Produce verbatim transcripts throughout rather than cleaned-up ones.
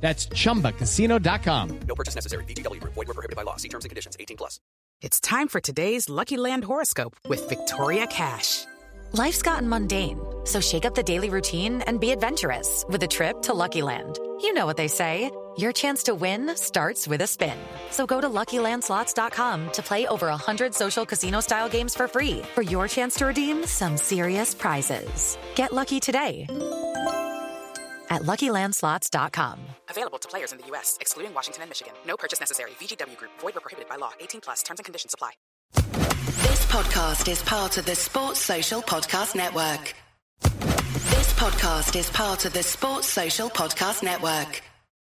That's chumba casino dot com. No purchase necessary. V G W Group. Void where prohibited by law. See terms and conditions. eighteen plus. It's time for today's Lucky Land horoscope with Victoria Cash. Life's gotten mundane, so shake up the daily routine and be adventurous with a trip to Lucky Land. You know what they say, your chance to win starts with a spin. So go to Lucky Land Slots dot com to play over one hundred social casino-style games for free for your chance to redeem some serious prizes. Get lucky today at Lucky Land Slots dot com. Available to players in the U S, excluding Washington and Michigan. No purchase necessary. V G W Group. Void where prohibited by law. eighteen plus. Terms and conditions apply. This podcast is part of the Sports Social Podcast Network. This podcast is part of the Sports Social Podcast Network.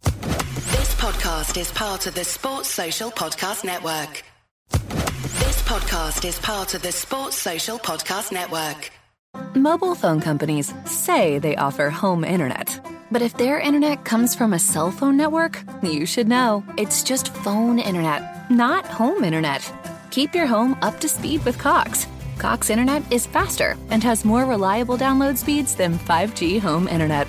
This podcast is part of the Sports Social Podcast Network. This podcast is part of the Sports Social Podcast Network. Mobile phone companies say they offer home internet. But if their internet comes from a cell phone network, you should know. It's just phone internet, not home internet. Keep your home up to speed with Cox. Cox internet is faster and has more reliable download speeds than five G home internet.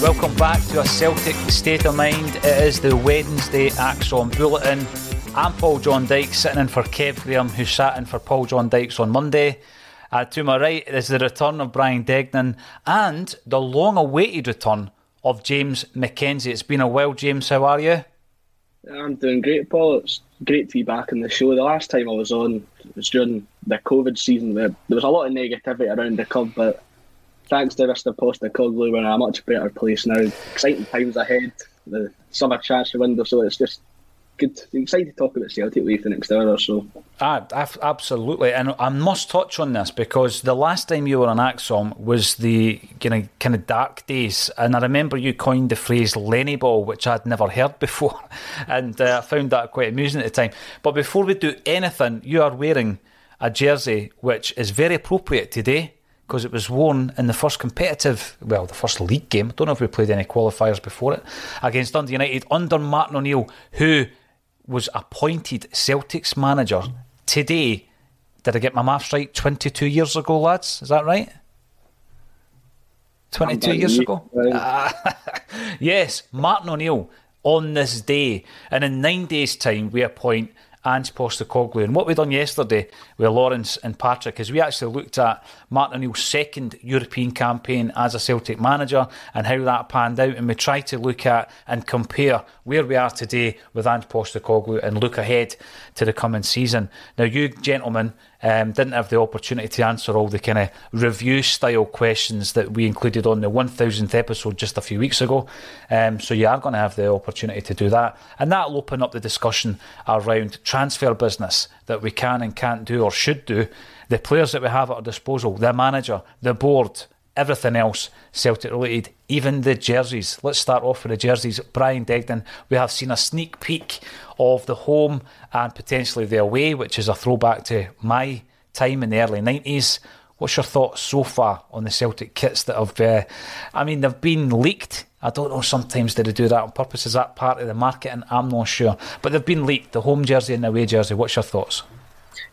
Welcome back to A Celtic State of Mind. It is the Wednesday Axon Bulletin. I'm Paul John Dyke, sitting in for Kev Graham, who sat in for Paul John Dykes on Monday. Uh, to my right is the return of Brian Degnan and the long-awaited return of James McKenzie. It's been a while, James. How are you? I'm doing great, Paul. It's great to be back on the show. The last time I was on was during the COVID season. There was a lot of negativity around the club, but thanks to Mister Postecoglou, we're in a much better place now. Exciting times ahead. The summer transfer window, so it's just good. I'm excited to talk about Celtic League the next hour or so. Ah, absolutely. And I must touch on this because the last time you were on Axom was the you know, kind of dark days. And I remember you coined the phrase Lenny Ball, which I'd never heard before. And uh, I found that quite amusing at the time. But before we do anything, you are wearing a jersey which is very appropriate today, because it was worn in the first competitive, well, the first league game. I don't know if we played any qualifiers before it, against Dundee United under Martin O'Neill, who was appointed Celtic's manager today. Did I get my maths right? twenty-two years ago, lads? Is that right? twenty-two years you, ago? Uh, yes, Martin O'Neill on this day. And in nine days' time, we appoint Ange Postecoglou. And what we done yesterday with Lawrence and Patrick is we actually looked at Martin O'Neill's second European campaign as a Celtic manager and how that panned out, and we tried to look at and compare where we are today with Ange Postecoglou and look ahead to the coming season. Now you gentlemen Um, didn't have the opportunity to answer all the kind of review-style questions that we included on the one thousandth episode just a few weeks ago. Um, so you are going to have the opportunity to do that. And that'll open up the discussion around transfer business that we can and can't do or should do, the players that we have at our disposal, the manager, the board, everything else Celtic-related, even the jerseys. Let's start off with the jerseys. Brian Degnan, we have seen a sneak peek of the home and potentially the away, which is a throwback to my time in the early nineties. What's your thoughts so far on the Celtic kits that have, uh, I mean, they've been leaked. I don't know, sometimes did they do that on purpose? Is that part of the marketing? I'm not sure. But they've been leaked, the home jersey and the away jersey. What's your thoughts?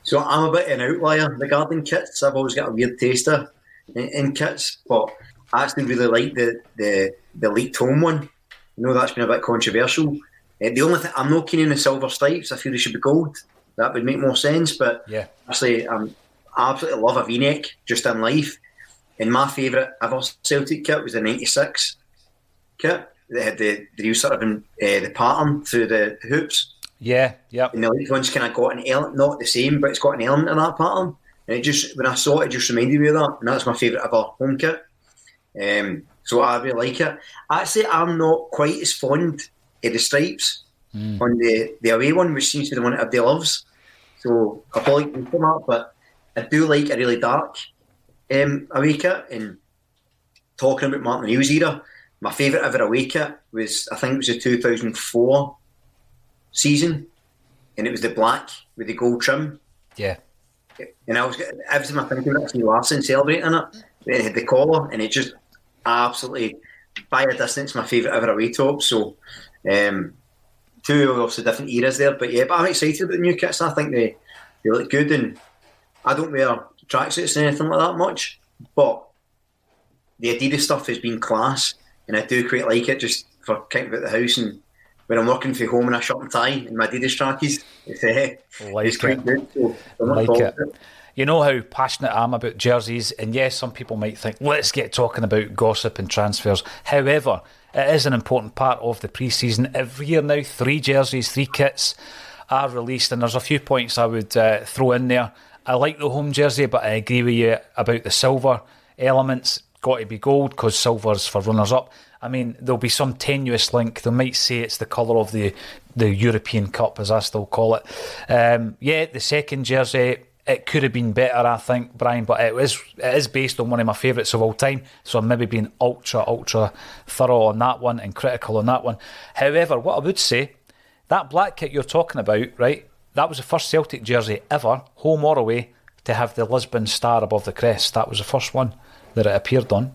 So I'm a bit an outlier regarding kits. I've always got a weird taster in, in kits, but I actually really like the, the, the leaked home one. I know that's been a bit controversial. Uh, the only thing, I'm not keen on the silver stripes. I feel they should be gold. That would make more sense. But yeah, actually, um, I absolutely love a V-neck just in life. And my favourite ever Celtic kit was the ninety-six kit. They had the the new sort of uh, the pattern through the hoops. Yeah, yeah. And the leaked one's kind of got an element, not the same, but it's got an element in that pattern. And it just, when I saw it, it just reminded me of that. And that's my favourite ever home kit. Um, so I really like it. Actually, I'm not quite as fond the stripes mm. on the, the away one, which seems to be the one that everybody loves. So I probably can come up, but I do like a really dark um, away kit. And talking about Martin O'Neill's era, my favourite ever away kit was, I think it was the two thousand four season, and it was the black with the gold trim. Yeah. And I was, every time I think about it, I see Larsson celebrating it, and it had the collar, and it just absolutely, by a distance, my favourite ever away top. So Um, two obviously different eras there, but yeah, but I'm excited about the new kits. I think they, they look good, and I don't wear tracksuits or anything like that much, but the Adidas stuff has been class, and I do quite like it just for kicking about the house, and when I'm working from home in a shirt and tie and my Adidas trackies, it's, uh, like it's quite it. good. So I'm like it. it. You know how passionate I am about jerseys, and yes, some people might think, let's get talking about gossip and transfers. However, it is an important part of the pre-season. Every year now, three jerseys, three kits are released, and there's a few points I would uh, throw in there. I like the home jersey, but I agree with you about the silver elements. Got to be gold, because silver's for runners-up. I mean, there'll be some tenuous link. They might say it's the colour of the, the European Cup, as I still call it. Um, yeah, the second jersey, it could have been better, I think, Brian, but it is, it is based on one of my favourites of all time, so I'm maybe being ultra, ultra thorough on that one and critical on that one. However, what I would say, that black kit you're talking about, right, that was the first Celtic jersey ever, home or away, to have the Lisbon star above the crest. That was the first one that it appeared on.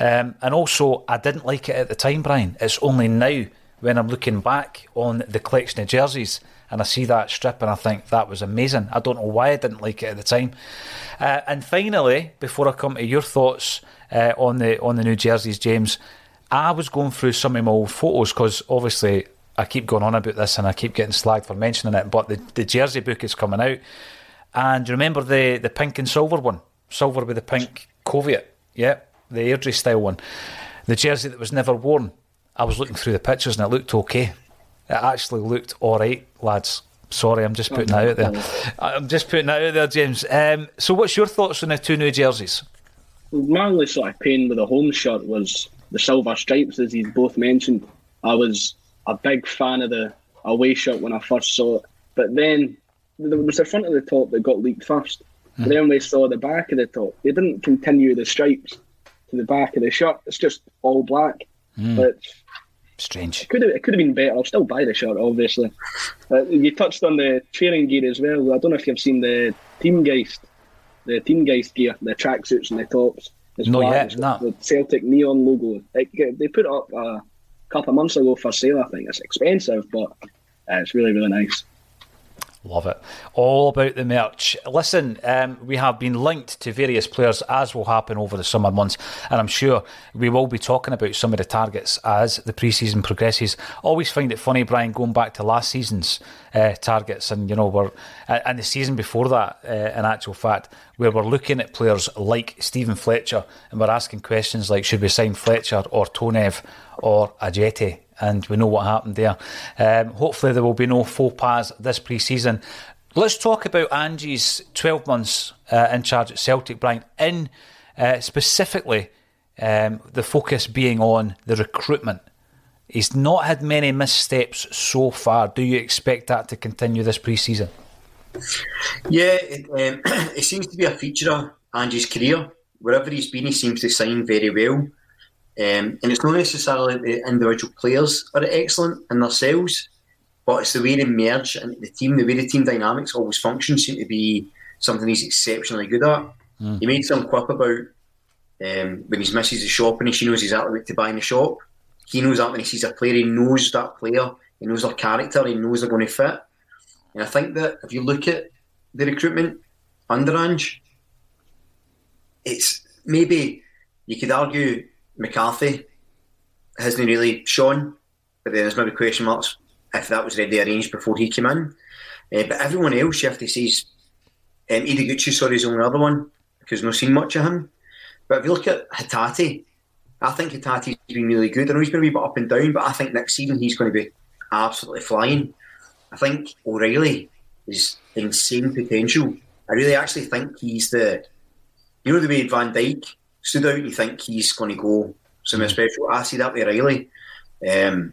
Um, and also, I didn't like it at the time, Brian. It's only now, when I'm looking back on the collection of jerseys, and I see that strip and I think that was amazing. I don't know why I didn't like it at the time. Uh, and finally, before I come to your thoughts uh, on the on the new jerseys, James, I was going through some of my old photos, because obviously I keep going on about this and I keep getting slagged for mentioning it, but the, the jersey book is coming out. And you remember the, the pink and silver one? Silver with the pink Coviet. Yeah, the Airdrie style one. The jersey that was never worn. I was looking through the pictures and it looked okay. It actually looked all right, lads. Sorry, I'm just putting that out there. I'm just putting that out there, James. Um, so what's your thoughts on the two new jerseys? Well, my only sort of pain with the home shirt was the silver stripes, as you both mentioned. I was a big fan of the away shirt when I first saw it. But then there was the front of the top that got leaked first. Mm. Then we saw the back of the top. They didn't continue the stripes to the back of the shirt. It's just all black. Mm. But strange. It could have, it could have been better. I'll still buy the shirt, obviously. Uh, you touched on the training gear as well. I don't know if you've seen the Teamgeist, the Teamgeist gear, the tracksuits and the tops. It's Not black. yet, it's no. The Celtic neon logo. It, they put it up a couple of months ago for sale, I think. It's expensive, but uh, it's really, really nice. Love it. All about the merch. Listen, um, we have been linked to various players, as will happen over the summer months, and I'm sure we will be talking about some of the targets as the pre-season progresses. Always find it funny, Brian, going back to last season's uh, targets, and you know, we're and the season before that, uh, in actual fact, where we're looking at players like Stephen Fletcher, and we're asking questions like, should we sign Fletcher or Tonev or Ajeti? And we know what happened there. Um, hopefully there will be no faux pas this pre-season. Let's talk about Ange's twelve months uh, in charge at Celtic, Brian, in uh, specifically um, the focus being on the recruitment. He's not had many missteps so far. Do you expect that to continue this pre-season? Yeah, it, um, it seems to be a feature of Ange's career. Wherever he's been, he seems to sign very well. Um, and it's not necessarily the individual players are excellent in themselves, but it's the way they merge and the team, the way the team dynamics always function seem to be something he's exceptionally good at. Mm. He made some quip about um, when he's misses the shop and she knows exactly what to buy in the shop. He knows that when he sees a player, he knows that player, he knows their character, he knows they're going to fit. And I think that if you look at the recruitment under Ange, it's maybe, you could argue McCarthy hasn't really shone, but then there's maybe question marks if that was already arranged before he came in. Uh, but everyone else, you have to see, um, Idiguchi, sorry, is the only other one, because we've not seen much of him. But if you look at Hatate, I think Hatate's been really good. I know he's been a wee bit up and down, but I think next season he's going to be absolutely flying. I think O'Reilly is insane potential. I really actually think he's the... You know the way Van Dijk stood out, you think he's going to go somewhere special. I see that with O'Reilly. Um,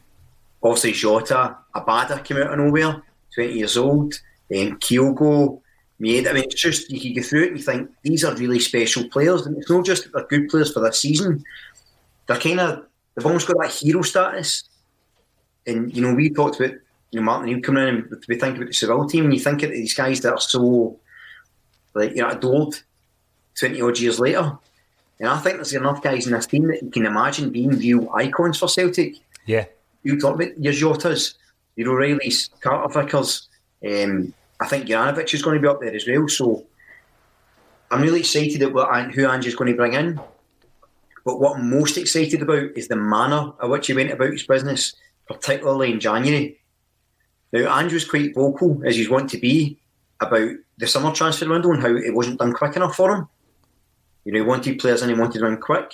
obviously Jota, Abada came out of nowhere, twenty years old. Then Kyogo, Mieda. I mean, it's just, you can go through it and you think, these are really special players. And it's not just that they're good players for this season. They're kind of, they've almost got that hero status. And, you know, we talked about, you know, Martin O'Neill coming in and we think about the Seville team and you think of these guys that are so, like, you know, adored twenty-odd years later. And I think there's enough guys in this team that you can imagine being real icons for Celtic. Yeah. You talk about your Jotas, your O'Reillys, Carter Vickers. Um, I think Juranović is going to be up there as well. So I'm really excited at what, who Ange is going to bring in. But what I'm most excited about is the manner in which he went about his business, particularly in January. Now, Ange was quite vocal, as he's wont to be, about the summer transfer window and how it wasn't done quick enough for him. You know, he wanted players and he wanted them in quick.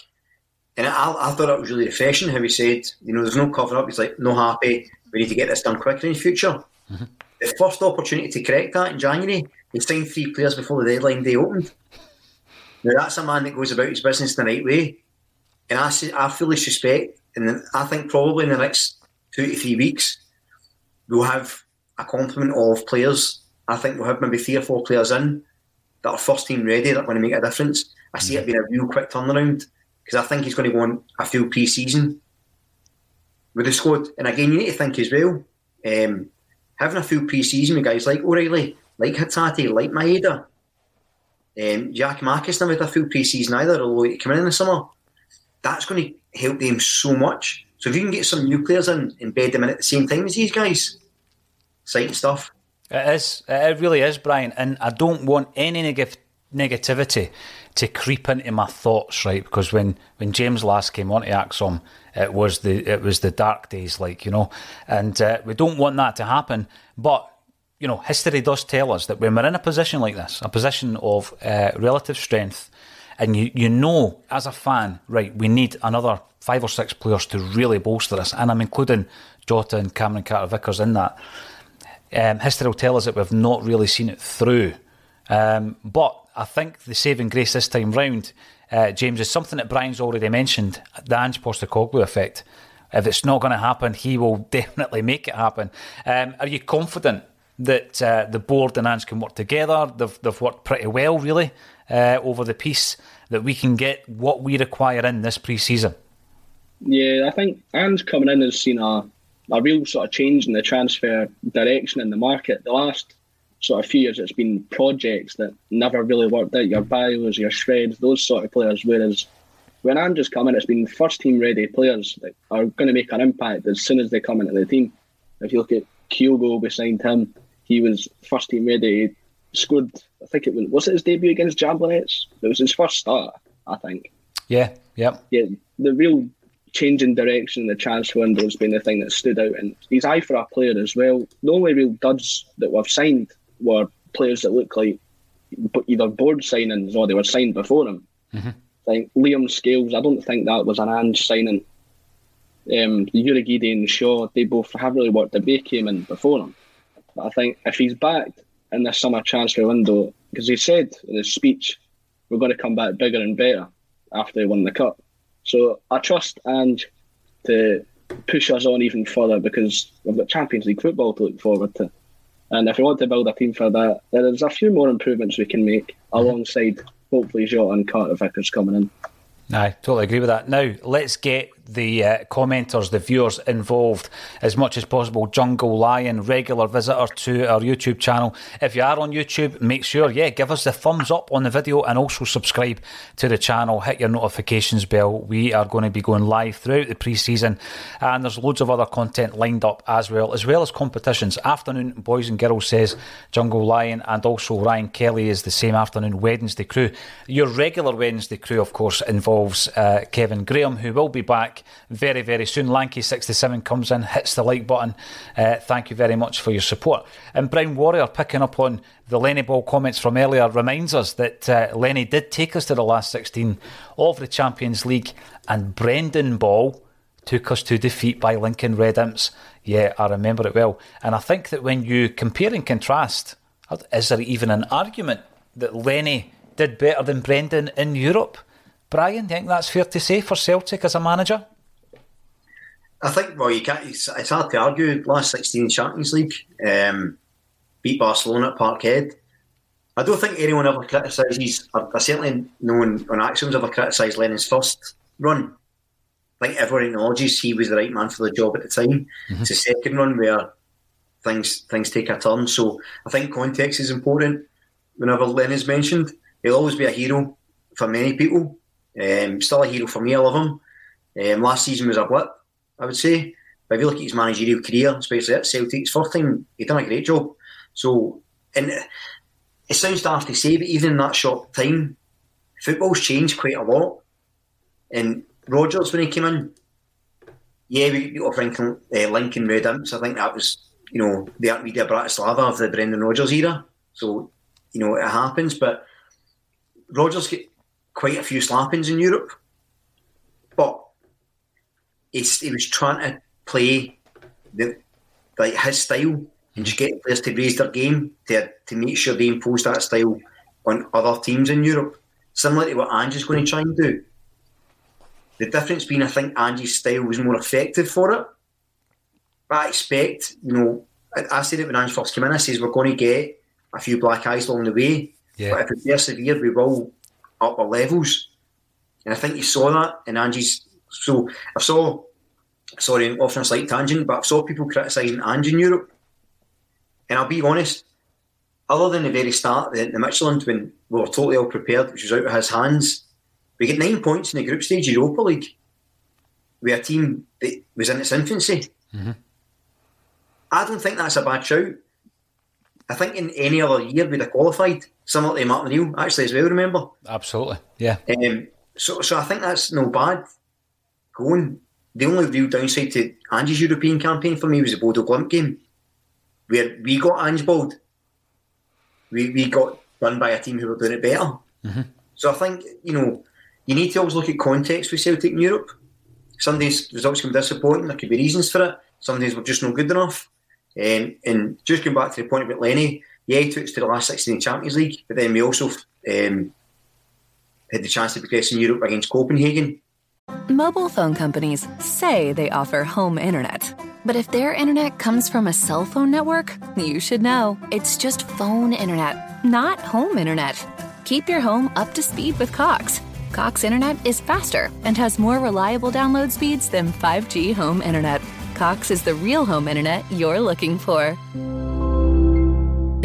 And I, I thought that was really refreshing how he said, you know, there's no cover-up. He's like, no happy, we need to get this done quicker in the future. Mm-hmm. The first opportunity to correct that in January, he signed three players before the deadline day opened. Now, that's a man that goes about his business the right way. And I, I fully suspect, and I think probably in the next two to three weeks, we'll have a complement of players. I think we'll have maybe three or four players in that are first team ready, that are going to make a difference. I see it being a real quick turnaround because I think he's going to go on a full pre-season with the squad. And again, you need to think as well, um, having a full pre-season with guys like O'Reilly, like Hatate, like Maeda, um, Jack Marcus never had a full pre-season either, although he came in in the summer. That's going to help them so much. So if you can get some new players in and bed them in at the same time as these guys, exciting stuff. It is. It really is, Brian. And I don't want any neg- negativity to creep into my thoughts, right? Because when, when James last came on to Axom, it was the it was the dark days, like, you know. And uh, we don't want that to happen. But, you know, history does tell us that when we're in a position like this, a position of uh, relative strength, and you, you know, as a fan, right, we need another five or six players to really bolster us. And I'm including Jota and Cameron Carter-Vickers in that. Um, history will tell us that we've not really seen it through. Um, but I think the saving grace this time round, uh, James, is something that Brian's already mentioned, the Ange Postecoglou effect. If it's not going to happen, he will definitely make it happen. Um, are you confident that uh, the board and Ange can work together? They've, they've worked pretty well, really. Uh, over the piece, that we can get what we require in this pre-season? Yeah, I think Ange coming in has seen a, a real sort of change in the transfer direction in the market. The last sort of few years, it's been projects that never really worked out, your Bios, your Shreds, those sort of players, whereas when Ange has come in, it's been first-team ready players that are going to make an impact as soon as they come into the team. If you look at Kyogo, we signed him, he was first-team ready, scored, I think it was, was it his debut against Jamblinets? It was his first start, I think. Yeah, yeah. Yeah, the real change in direction in the transfer window has been the thing that stood out, and his eye for a player as well. The only real duds that we've signed were players that look like either board signings or they were signed before him. Mm-hmm. Like Liam Scales, I don't think that was an Ange signing. Um, Urigide and Shaw, they both haven't really worked if they came in before him. But I think if he's backed in the summer transfer window, because he said in his speech, we're going to come back bigger and better after they won the Cup. So I trust Ange to push us on even further, because we've got Champions League football to look forward to. And if we want to build a team for that, there's a few more improvements we can make alongside, hopefully, Jota and Carter Vickers coming in. I totally agree with that. Now, let's get the uh, commenters, the viewers involved as much as possible. Jungle Lion, regular visitor to our YouTube channel. If you are on YouTube, make sure, yeah, give us the thumbs up on the video and also subscribe to the channel. Hit your notifications bell. We are going to be going live throughout the pre-season, and there's loads of other content lined up as well, as well as competitions. Afternoon Boys and Girls, says Jungle Lion, and also Ryan Kelly is the same afternoon Wednesday crew. Your regular Wednesday crew, of course, involves uh, Kevin Graham, who will be back very, very soon. Lanky sixty-seven comes in, hits the like button. Uh, thank you very much for your support. And Brown Warrior, picking up on the Lenny Ball comments from earlier, reminds us that uh, Lenny did take us to the last sixteen of the Champions League, and Brendan Ball took us to defeat by Lincoln Red Imps. Yeah, I remember it well. And I think that when you compare and contrast, is there even an argument that Lenny did better than Brendan in Europe? Brian, do you think that's fair to say for Celtic as a manager? I think, well, you can't. It's, it's hard to argue. Last sixteen Champions League, um, beat Barcelona at Parkhead. I don't think anyone ever criticises, I certainly no one on Axiom's ever criticised Lennon's first run. I think everyone acknowledges he was the right man for the job at the time. Mm-hmm. It's the second run where things things take a turn. So I think context is important. Whenever Lennon's mentioned, he'll always be a hero for many people. Um, still a hero for me, I love him. Um, last season was a blip, I would say. But if you look at his managerial career, especially at Celtic's first time, he done a great job. So, and it sounds daft to say, but even in that short time, football's changed quite a lot. And Rodgers, when he came in, yeah, we beat off Lincoln, uh, Lincoln Red Imps. I think that was, you know, the Art Media Bratislava of the Brendan Rodgers era. So, you know, it happens. But Rodgers get quite a few slappings in Europe, but it's, he was trying to play the, like his style and just get players to raise their game to, to make sure they impose that style on other teams in Europe, similar to what Ange's going to try and do. The difference being, I think Ange's style was more effective for it. But I expect, you know, I, I said it when Ange first came in, I says we're going to get a few black eyes along the way, yeah. But if we persevere, we will upper levels, and I think you saw that in Ange's. So I saw, sorry, off on a slight tangent, but I saw people criticising Ange in Europe, and I'll be honest, other than the very start, the, the Midtjylland, when we were totally all prepared, which was out of his hands, we get nine points in the group stage Europa League with a team that was in its infancy. Mm-hmm. I don't think that's a bad shout. I think in any other year we'd have qualified, similar to Martin O'Neill, actually, as well, remember? Absolutely, yeah. Um, so so I think that's no bad going. The only real downside to Ange's European campaign for me was the Bodø/Glimt game, where we got Ange balled. We, we got done by a team who were doing it better. Mm-hmm. So I think, you know, you need to always look at context with Celtic in Europe. Some days results can be disappointing, there could be reasons for it. Some days we're just not good enough. Um, and just going back to the point about Lenny, yeah, he took us to the last sixteen Champions League, but then we also um, had the chance to progress in Europe against Copenhagen. Mobile phone companies say they offer home internet, but if their internet comes from a cell phone network, you should know it's just phone internet, not home internet. Keep your home up to speed with Cox. Cox internet is faster and has more reliable download speeds than five G home internet. Cox is the real home internet you're looking for.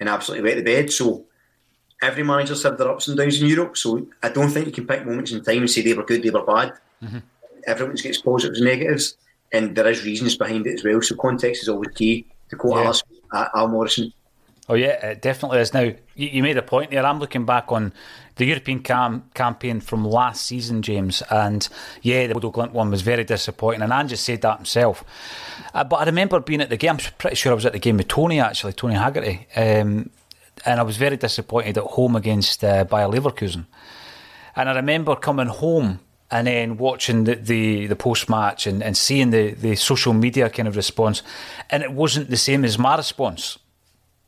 And absolutely wet the bed, so every manager's had their ups and downs in Europe, so I don't think you can pick moments in time and say they were good, they were bad. Mm-hmm. Everyone gets positives and negatives, and there is reasons behind it as well. So context is always key. To quote yeah. Alison, Al Morrison. Oh yeah, it definitely is. Now, you made a point there. I'm looking back on the European cam- campaign from last season, James, and yeah, the Bodø/Glimt one was very disappointing, and Ange said that himself. Uh, but I remember being at the game, I'm pretty sure I was at the game with Tony, actually, Tony Haggerty, um, and I was very disappointed at home against uh, Bayer Leverkusen. And I remember coming home and then watching the, the, the post-match and, and seeing the, the social media kind of response, and it wasn't the same as my response.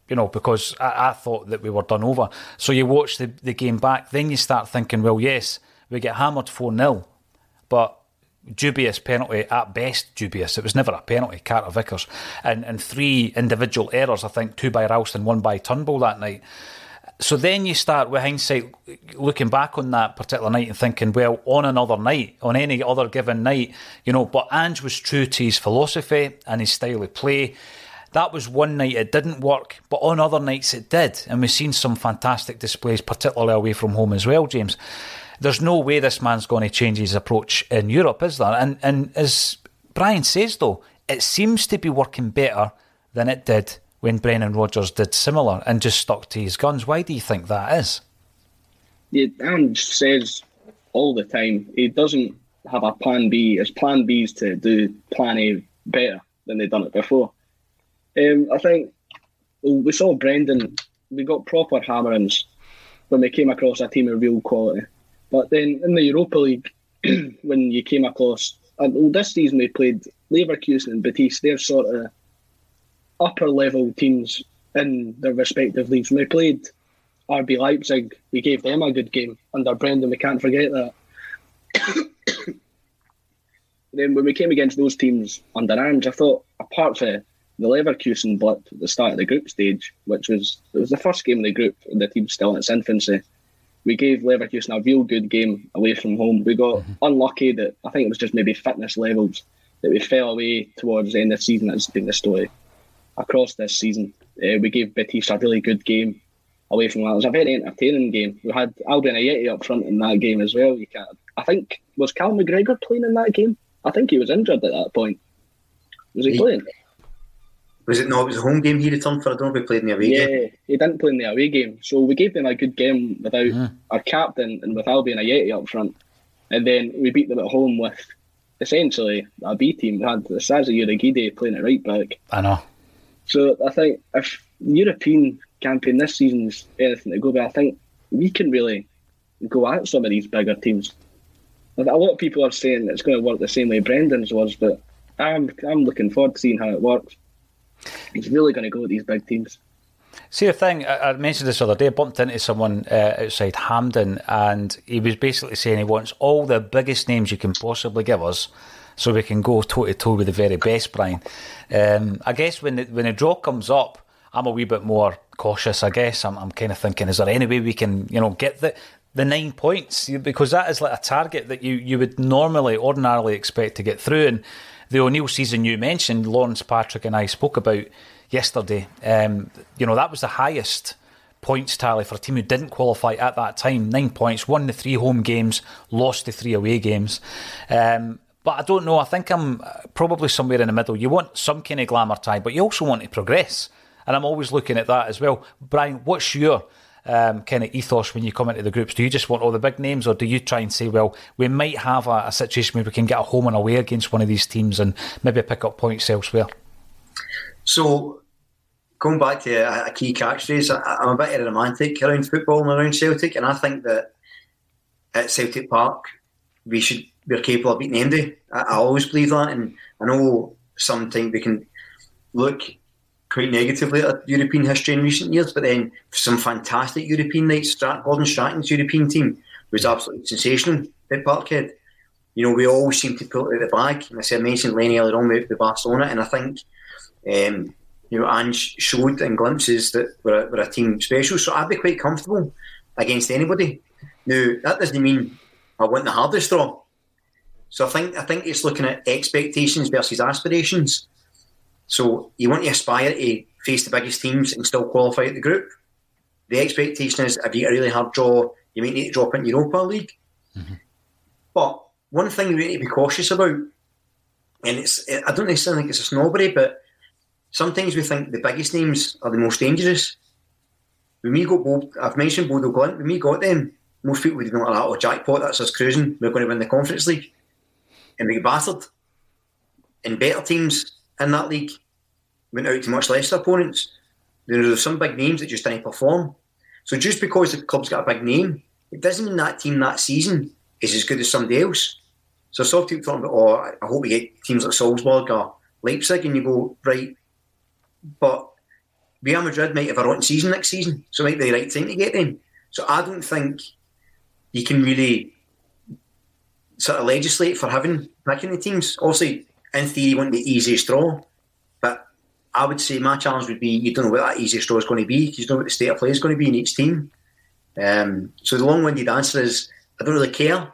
You know, because I, I thought that we were done over. So you watch the, the game back, then you start thinking, well, yes, we get hammered four nil, but dubious penalty, at best dubious. It was never a penalty, Carter Vickers. And and three individual errors, I think, two by Ralston, one by Turnbull that night. So then you start, with hindsight, looking back on that particular night and thinking, well, on another night, on any other given night, you know, but Ange was true to his philosophy and his style of play. That was one night it didn't work, but on other nights it did. And we've seen some fantastic displays, particularly away from home as well, James. There's no way this man's going to change his approach in Europe, is there? And and as Brian says, though, it seems to be working better than it did when Brendan Rodgers did similar and just stuck to his guns. Why do you think that is? Yeah, Ange says all the time he doesn't have a plan B. His plan B is to do plan A better than they've done it before. Um, I think we saw Brendan, we got proper hammerings when we came across a team of real quality. But then in the Europa League, when you came across, and well, this season we played Leverkusen and Betis, they're sort of upper level teams in their respective leagues. When we played R B Leipzig, we gave them a good game under Brendan, we can't forget that. Then when we came against those teams under Ange, I thought, apart from the Leverkusen blip at the start of the group stage, which was it was the first game in the group and the team's still in its infancy. We gave Leverkusen a real good game away from home. We got mm-hmm. unlucky that, I think it was just maybe fitness levels, that we fell away towards the end of the season. That's been the story across this season. Uh, we gave Betis a really good game away from that. It was a very entertaining game. We had Albian Ajeti up front in that game as well. You can't, I think, was Callum McGregor playing in that game? I think he was injured at that point. Was he, he- playing? Was it no? It was a home game he returned for. I don't know if he played in the away yeah, game. Yeah, he didn't play in the away game. So we gave them a good game without yeah. our captain and with Albian Ajeti up front. And then we beat them at home with essentially a B team. We had the Urigide playing at right back. I know. So I think if the European campaign this season's anything to go by, I think we can really go at some of these bigger teams. A lot of people are saying it's going to work the same way Brendan's was, but I'm I'm looking forward to seeing how it works. He's really going to go with these big teams. See, the thing, I mentioned this the other day, I bumped into someone uh, outside Hampden, and he was basically saying he wants all the biggest names you can possibly give us so we can go toe-to-toe with the very best, Brian. Um, I guess when the, when the draw comes up, I'm a wee bit more cautious, I guess. I'm, I'm kind of thinking, is there any way we can, you know, get the... the nine points, because that is like a target that you, you would normally, ordinarily expect to get through. And the O'Neill season you mentioned, Lawrence Patrick and I spoke about yesterday, um, you know, that was the highest points tally for a team who didn't qualify at that time. Nine points, won the three home games, lost the three away games. Um, but I don't know, I think I'm probably somewhere in the middle. You want some kind of glamour tie, but you also want to progress. And I'm always looking at that as well. Brian, what's your... Um, kind of ethos when you come into the groups? Do you just want all the big names, or do you try and say, well, we might have a, a situation where we can get a home and away against one of these teams and maybe pick up points elsewhere? So going back to a, a key catchphrase, I, I'm a bit of a romantic around football and around Celtic, and I think that at Celtic Park we should we're capable of beating Andy. I, I always believe that, and I know sometimes we can look quite negatively at European history in recent years, but then some fantastic European nights. Strat- Gordon Stratton's European team was absolutely sensational at Parkhead. You know, we always seem to pull it out of the bag. And I said, I mentioned Lenny earlier on with Barcelona, and I think, um, you know, Ange showed in glimpses that we're a, we're a team special, so I'd be quite comfortable against anybody. Now, that doesn't mean I want the hardest draw. So I think I think it's looking at expectations versus aspirations. So you want to aspire to face the biggest teams and still qualify at the group. The expectation is if you get a really hard draw, you might need to drop into Europa League. Mm-hmm. But one thing we need to be cautious about, and it's I don't necessarily think it's a snobbery, but sometimes we think the biggest names are the most dangerous. When we got Bo, I've mentioned Bodø/Glimt, when we got them, most people would have been like, oh, jackpot, that's us cruising, we're going to win the Conference League. And we got battered. And better teams in that league went out to much lesser opponents. There were some big names that just didn't perform. So just because the club's got a big name, it doesn't mean that team that season is as good as somebody else. So some people talking about, oh, I hope we get teams like Salzburg or Leipzig, and you go, right, but Real Madrid might have a rotten season next season, so it might be the right time to get them. So I don't think you can really sort of legislate for having picking the teams. Obviously, in theory, it wouldn't be the easiest draw, but I would say my challenge would be you don't know what that easiest draw is going to be, because you don't know what the state of play is going to be in each team. Um, so the long-winded answer is I don't really care,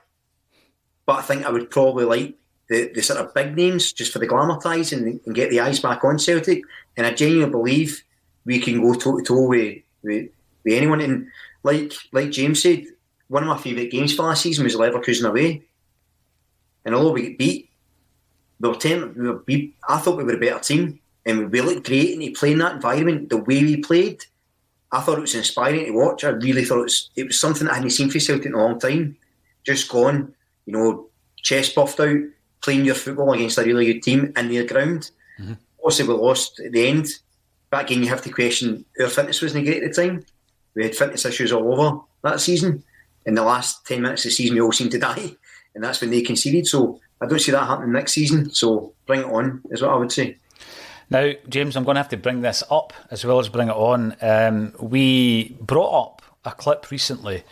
but I think I would probably like the, the sort of big names just for the glamour ties and, and get the eyes back on Celtic. And I genuinely believe we can go toe-to-toe with, with, with anyone. And like like James said, one of my favourite games for last season was Leverkusen away. And although we get beat, we were ten, we were beat, I thought we were a better team. And we looked great, and to play in that environment, the way we played, I thought it was inspiring to watch. I really thought it was, it was something I hadn't seen for Celtic in a long time. Just gone, you know, chest puffed out, playing your football against a really good team in their ground. Mm-hmm. Obviously, we lost at the end. But again, you have to question, our fitness wasn't great at the time. We had fitness issues all over that season. In the last ten minutes of the season, we all seemed to die. And that's when they conceded. So I don't see that happening next season. So bring it on, is what I would say. Now, James, I'm going to have to bring this up as well as bring it on. Um, we brought up a clip recently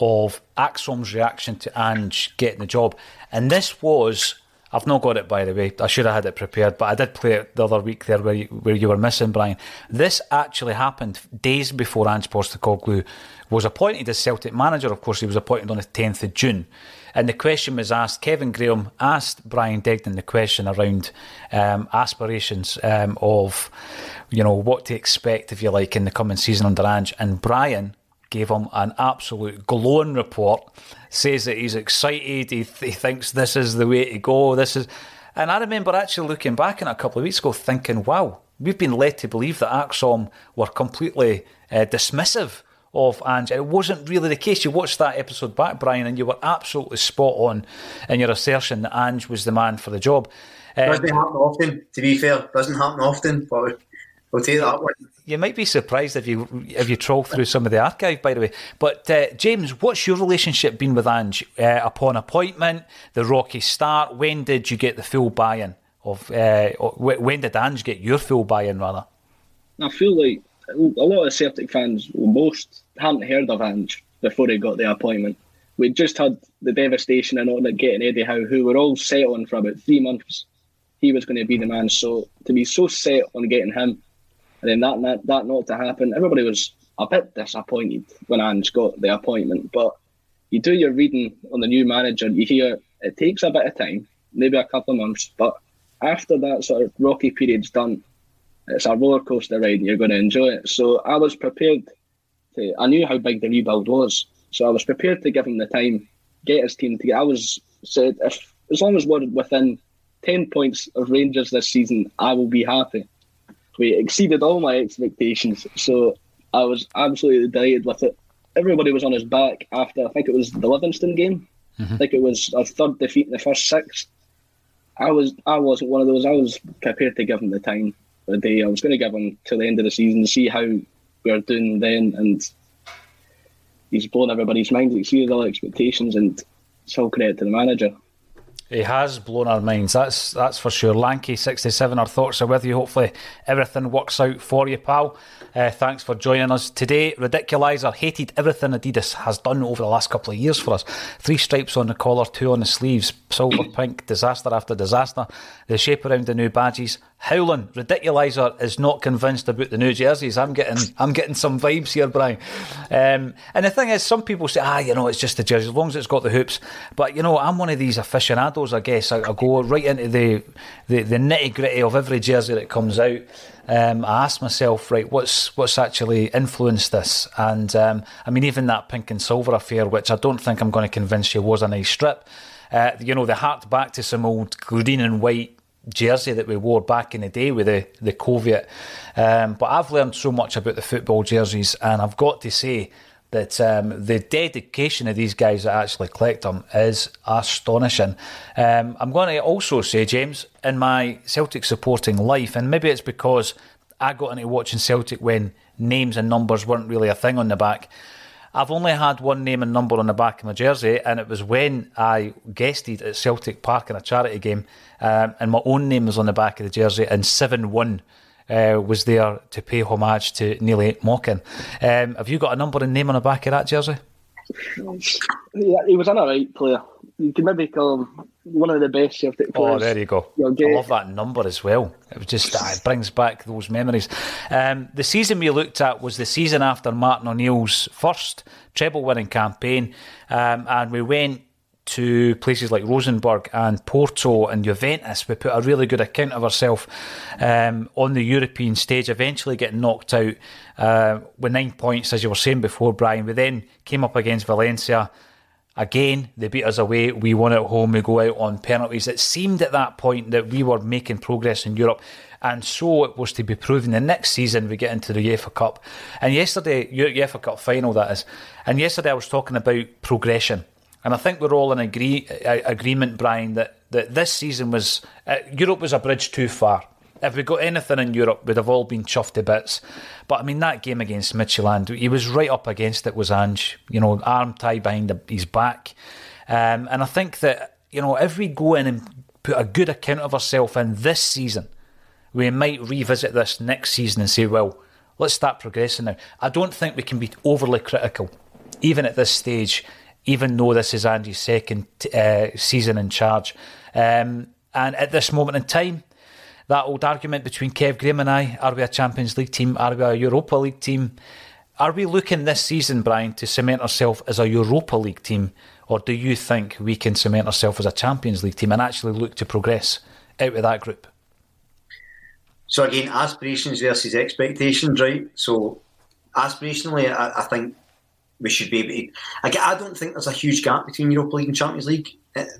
of Axrom's reaction to Ange getting the job. And this was, I've not got it, by the way. I should have had it prepared, but I did play it the other week there where you, where you were missing, Brian. This actually happened days before Ange Postecoglou was appointed as Celtic manager. Of course, he was appointed on the tenth of June. And the question was asked, Kevin Graham asked Brian Degnan the question around um, aspirations um, of, you know, what to expect, if you like, in the coming season under Ange. And Brian gave him an absolute glowing report, says that he's excited, he, th- he thinks this is the way to go, this is... And I remember actually looking back on it a couple of weeks ago thinking, wow, we've been led to believe that Axom were completely uh, dismissive of Ange. It wasn't really the case. You watched that episode back, Brian, and you were absolutely spot on in your assertion that Ange was the man for the job. Um, doesn't happen often, to be fair. Doesn't happen often, but we'll take that one. You might be surprised if you if you troll through some of the archive, by the way. But uh, James, what's your relationship been with Ange uh, upon appointment? The rocky start. When did you get the full buy-in of? Uh, when did Ange get your full buy-in, rather? I feel like a lot of Celtic fans, well, most, hadn't heard of Ange before he got the appointment. We just had the devastation and all that getting Eddie Howe, who were all set on for about three months. He was going to be the man. So to be so set on getting him. And then that, that that not to happen, everybody was a bit disappointed when Ange got the appointment. But you do your reading on the new manager, you hear it takes a bit of time, maybe a couple of months. But after that sort of rocky period's done, it's a roller coaster ride and you're going to enjoy it. So I was prepared to, I knew how big the rebuild was. So I was prepared to give him the time, get his team together. I was said, if as long as we're within ten points of Rangers this season, I will be happy. We exceeded all my expectations, so I was absolutely delighted with it. Everybody was on his back after, I think it was the Livingston game. Mm-hmm. I think it was our third defeat in the first six. I was, I wasn't one of those. I was prepared to give him the time of the day. I was going to give him till the end of the season to see how we were doing then, and he's blown everybody's mind. He exceeded all expectations, and it's all credit to the manager. He has blown our minds, that's that's for sure. Lanky sixty-seven, our thoughts are with you. Hopefully everything works out for you, pal. Uh, thanks for joining us today. Ridiculizer hated everything Adidas has done over the last couple of years for us. Three stripes on the collar, two on the sleeves, silver, pink, disaster after disaster. The shape around the new badges. Howlin', Ridiculizer is not convinced about the new jerseys. I'm getting I'm getting some vibes here, Brian. Um, and the thing is, some people say, ah, you know, it's just the jersey, as long as it's got the hoops. But, you know, I'm one of these aficionados, I guess. I, I go right into the, the, the nitty-gritty of every jersey that comes out. Um, I ask myself, right, what's what's actually influenced this? And, um, I mean, even that pink and silver affair, which I don't think I'm going to convince you was a nice strip. Uh, you know, they harked back to some old green and white jersey that we wore back in the day with the, the Coviet. Um, but I've learned so much about the football jerseys, and I've got to say that um, the dedication of these guys that actually collect them is astonishing. Um, I'm going to also say, James, in my Celtic supporting life, and maybe it's because I got into watching Celtic when names and numbers weren't really a thing on the back, I've only had one name and number on the back of my jersey, and it was when I guested at Celtic Park in a charity game, um, and my own name was on the back of the jersey, and seven one uh, was there to pay homage to Neil Mockin. Um, have you got a number and name on the back of that jersey? Yeah, he was an alright player. You can maybe call him one of the best Celtic players. Oh, there you go. I love that number as well. It was just, it brings back those memories. Um, the season we looked at was the season after Martin O'Neill's first treble-winning campaign, um, and we went to places like Rosenborg and Porto and Juventus. We put a really good account of ourselves um, on the European stage, eventually getting knocked out uh, with nine points, as you were saying before, Brian. We then came up against Valencia. Again, they beat us away. We won at home. We go out on penalties. It seemed at that point that we were making progress in Europe, and so it was to be proven. The next season we get into the UEFA Cup. And yesterday, UEFA Cup final, that is. And yesterday I was talking about progression. And I think we're all in agree, agreement, Brian, that, that this season was... Uh, Europe was a bridge too far. If we got anything in Europe, we'd have all been chuffed to bits. But, I mean, that game against Midtjylland, he was right up against it, was Ange. You know, arm tied behind the, his back. Um, and I think that, you know, if we go in and put a good account of ourselves in this season, we might revisit this next season and say, well, let's start progressing now. I don't think we can be overly critical, even at this stage, even though this is Ange's second uh, season in charge. Um, and at this moment in time, that old argument between Kev Graham and I, are we a Champions League team? Are we a Europa League team? Are we looking this season, Brian, to cement ourselves as a Europa League team? Or do you think we can cement ourselves as a Champions League team and actually look to progress out of that group? So again, aspirations versus expectations, right? So aspirationally, I, I think we should be able to... I don't think there's a huge gap between Europa League and Champions League,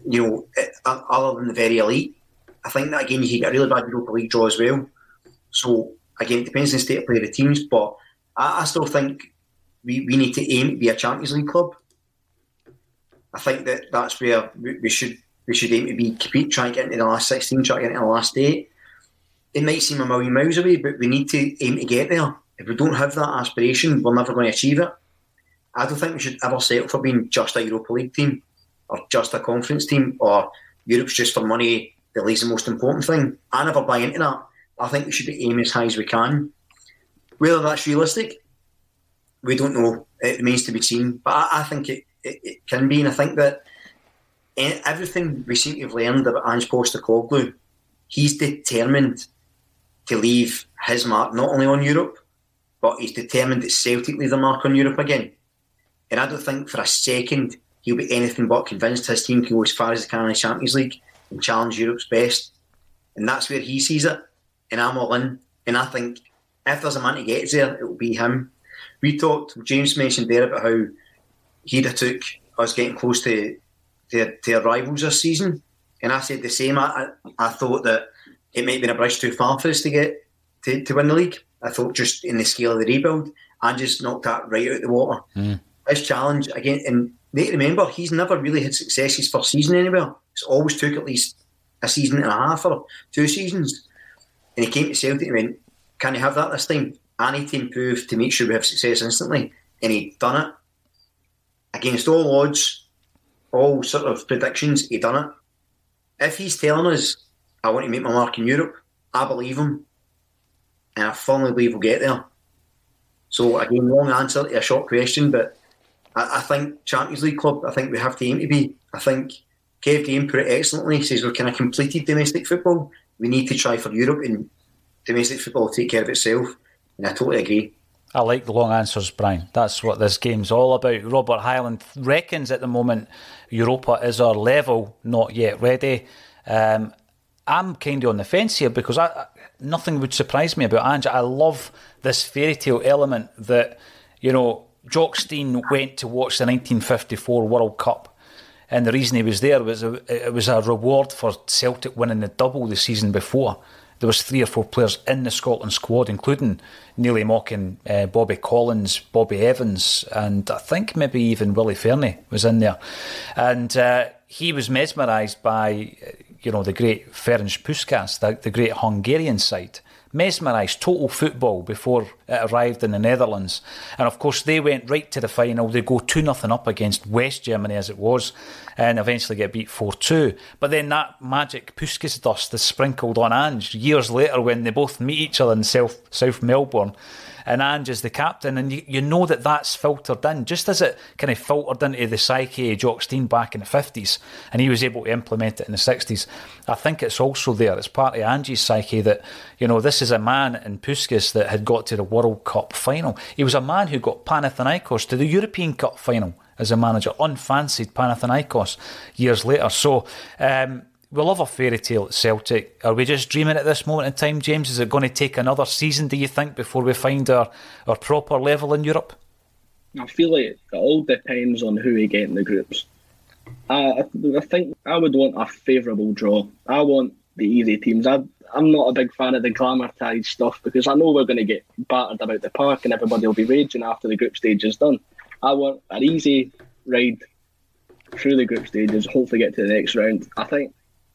you know, other than the very elite. I think that, again, you can get a really bad Europa League draw as well. So, again, it depends on the state of play of the teams, but I, I still think we, we need to aim to be a Champions League club. I think that that's where we, we should we should aim to be, compete, try and get into the last sixteen, try and get into the last eight. It might seem a million miles away, but we need to aim to get there. If we don't have that aspiration, we're never going to achieve it. I don't think we should ever settle for being just a Europa League team or just a conference team or Europe's just for money, the league's the most important thing. I never buy into that. I think we should be aiming as high as we can. Whether that's realistic, we don't know. It remains to be seen. But I, I think it, it, it can be. And I think that everything we seem to have learned about Ange Postecoglou, he's determined to leave his mark not only on Europe, but he's determined that Celtic leave their mark on Europe again. And I don't think for a second he'll be anything but convinced his team can go as far as they can in the Champions League and challenge Europe's best. And that's where he sees it. And I'm all in. And I think if there's a man to get there, it will be him. We talked, James mentioned there about how he'd have took us getting close to their, their rivals this season. And I said the same. I, I, I thought that it might have been a bridge too far for us to get to, to win the league. I thought just in the scale of the rebuild, I just knocked that right out of the water. Mm. His challenge, again, and remember, he's never really had success his first season anywhere. It's always took at least a season and a half or two seasons. And he came to Celtic and went, can you have that this time? I need to improve to make sure we have success instantly. And he done it. Against all odds, all sort of predictions, he done it. If he's telling us, I want to make my mark in Europe, I believe him. And I firmly believe we'll get there. So, again, long answer to a short question, but I think Champions League club, I think we have to aim to be. I think Kev Graham put it excellently. He says we're kind of completed domestic football. We need to try for Europe, and domestic football will take care of itself. And I totally agree. I like the long answers, Brian. That's what this game's all about. Robert Highland reckons at the moment Europa is our level, not yet ready. Um, I'm kind of on the fence here because I, I, nothing would surprise me about Ange. I love this fairy tale element that, you know, Jock Stein went to watch the nineteen fifty-four World Cup And the reason he was there was a, it was a reward for Celtic winning the double the season before. There was three or four players in the Scotland squad, including Neely Mockin, uh, Bobby Collins, Bobby Evans, and I think maybe even Willie Fernie was in there. And uh, he was mesmerised by, you know, the great Ferenc Puskas, the, the great Hungarian side. Mesmerised, total football before it arrived in the Netherlands. And of course they went right to the final. They go two nothing up against West Germany as it was and eventually get beat four two. But then that magic Puskas dust is sprinkled on Ange years later when they both meet each other in South, South Melbourne, and Ange is the captain, and you, you know that that's filtered in, just as it kind of filtered into the psyche of Jock Stein back in the fifties, and he was able to implement it in the sixties. I think it's also there, it's part of Ange's psyche that, you know, this is a man in Puskas that had got to the World Cup final. He was a man who got Panathinaikos to the European Cup final as a manager, unfancied Panathinaikos years later. So, um, we love a fairy tale at Celtic. Are we just dreaming at this moment in time, James? Is it going to take another season, do you think, before we find our, our proper level in Europe? I feel like it all depends on who we get in the groups. Uh, I think I would want a favourable draw. I want the easy teams. I, I'm not a big fan of the glamour-tied stuff because I know we're going to get battered about the park and everybody will be raging after the group stage is done. I want an easy ride through the group stages, hopefully get to the next round. I think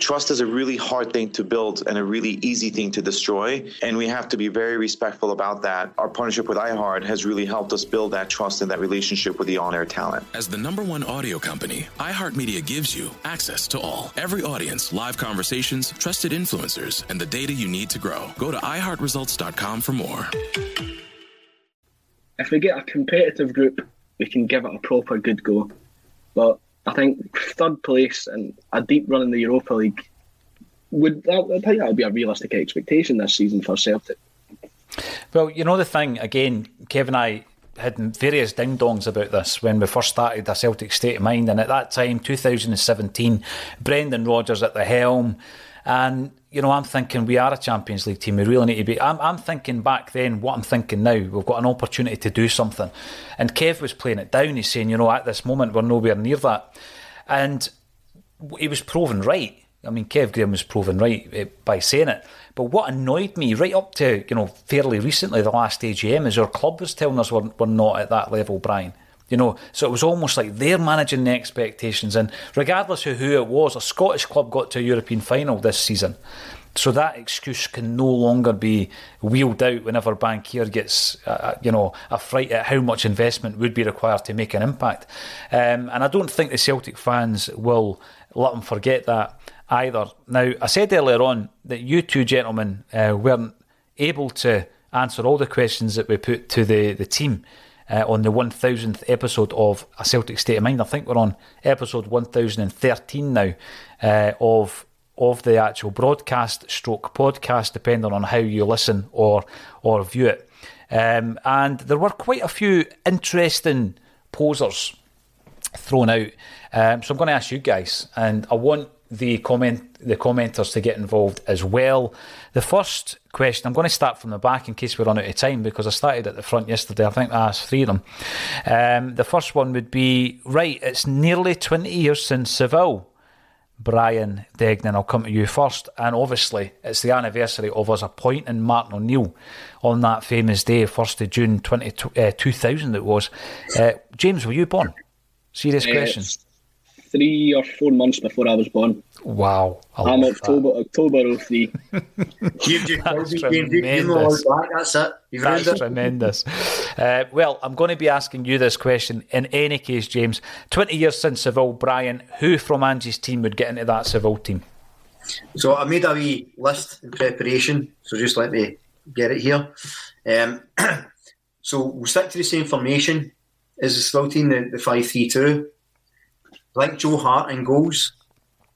Trust is a really hard thing to build and a really easy thing to destroy, and we have to be very respectful about that. Our partnership with iHeart has really helped us build that trust and that relationship with the on-air talent. As the number one audio company, iHeartMedia gives you access to all. Every audience, live conversations, trusted influencers, and the data you need to grow. Go to i heart results dot com for more. If we get a competitive group, we can give it a proper good go. But I think third place and a deep run in the Europa League, would I think that would be a realistic expectation this season for Celtic. Well, you know the thing, again, Kev and I had various ding-dongs about this when we first started A Celtic State of Mind, and at that time, two thousand seventeen, Brendan Rodgers at the helm, and you know, I'm thinking we are a Champions League team. We really need to be. I'm, I'm thinking back then what I'm thinking now. We've got an opportunity to do something. And Kev was playing it down. He's saying, you know, at this moment, we're nowhere near that. And he was proven right. I mean, Kev Graham was proven right by saying it. But what annoyed me right up to, you know, fairly recently, the last A G M, is our club was telling us we're, we're not at that level, Brian. You know, so it was almost like they're managing the expectations, and regardless of who it was, a Scottish club got to a European final this season. So that excuse can no longer be wheeled out whenever Bankier gets, uh, you know, a fright at how much investment would be required to make an impact. Um, and I don't think the Celtic fans will let them forget that either. Now, I said earlier on that you two gentlemen uh, weren't able to answer all the questions that we put to the, the team. Uh, on the one thousandth episode of A Celtic State of Mind. I think we're on episode one thousand thirteen now uh, of of the actual broadcast stroke podcast, depending on how you listen or or view it. Um, and there were quite a few interesting posers thrown out. Um, so I'm going to ask you guys, and I want the comment the commenters to get involved as well. The first question, I'm going to start from the back in case we run out of time, because I started at the front yesterday. I think I asked three of them. Um, the first one would be, right, it's nearly twenty years since Seville. Brian Degnan, I'll come to you first. And obviously, it's the anniversary of us appointing Martin O'Neill on that famous day, first of June twenty, uh, two thousand it was. Uh, James, were you born? Serious yes. question. Three or four months before I was born. Wow. I I'm October that. October oh three. you, you, That's you, tremendous. You know, that's it. You've That's it. Tremendous. Uh, well, I'm going to be asking you this question in any case, James. twenty years since Seville, Brian, who from Angie's team would get into that Seville team? So I made a wee list in preparation, so just let me get it here. Um, so we'll stick to the same formation as the Seville team, the, the five three two. Like Joe Hart in goals,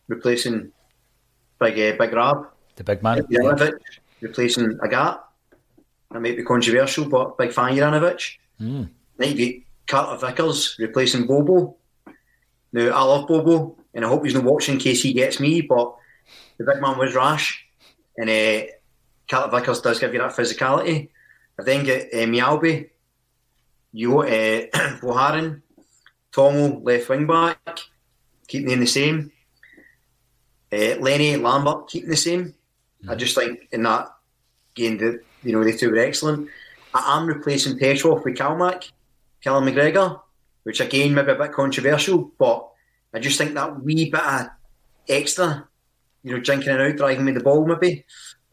replacing Big uh, Big Rab. The big man. Juranović, replacing Agat. That might be controversial, but big fan Juranović. Mm. Might be Carter Vickers replacing Bobo. Now, I love Bobo, and I hope he's not watching in case he gets me, but the big man was rash, and uh, Carter Vickers does give you that physicality. I then get uh, Mialbi, Yo, uh, Boharin, Tomo, left wing back, keeping them the same. Uh, Lenny, Lambert, keeping the same. Mm. I just think in that game, the, you know, they two were excellent. I am replacing Petrov with Kalmak, Callum McGregor, which again, maybe a bit controversial, but I just think that wee bit of extra, you know, jinking and out, driving with the ball maybe,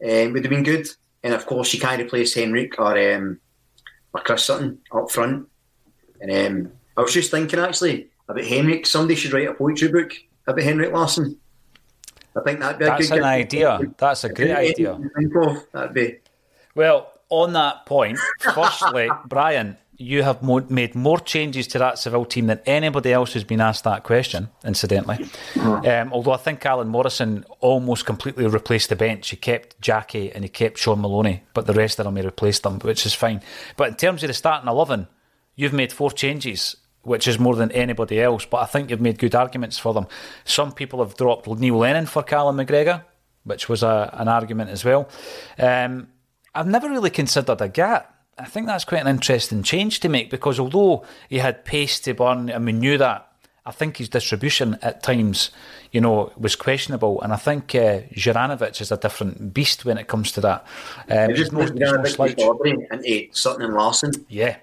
um, would have been good. And of course, you can't replace Henrik or, um, or Chris Sutton up front. And um, I was just thinking actually about Henrik. Somebody should write a poetry book about Henrik Larsson. I think that'd be That's a good an idea. That's a great idea. That'd be. Well, on that point, firstly, Brian, you have mo- made more changes to that Seville team than anybody else who's been asked that question, incidentally. Um, although I think Alan Morrison almost completely replaced the bench. He kept Jackie and he kept Sean Maloney, but the rest of them he replaced them, which is fine. But in terms of the starting eleven, you've made four changes, which is more than anybody else, but I think you've made good arguments for them. Some people have dropped Neil Lennon for Callum McGregor, which was a, an argument as well. Um, I've never really considered a gap. I think that's quite an interesting change to make because although he had pace to burn and we knew that, I think his distribution at times, you know, was questionable. And I think uh, Juranović is a different beast when it comes to that. Um, just no, Juranović into Sutton and Larsson. Yeah.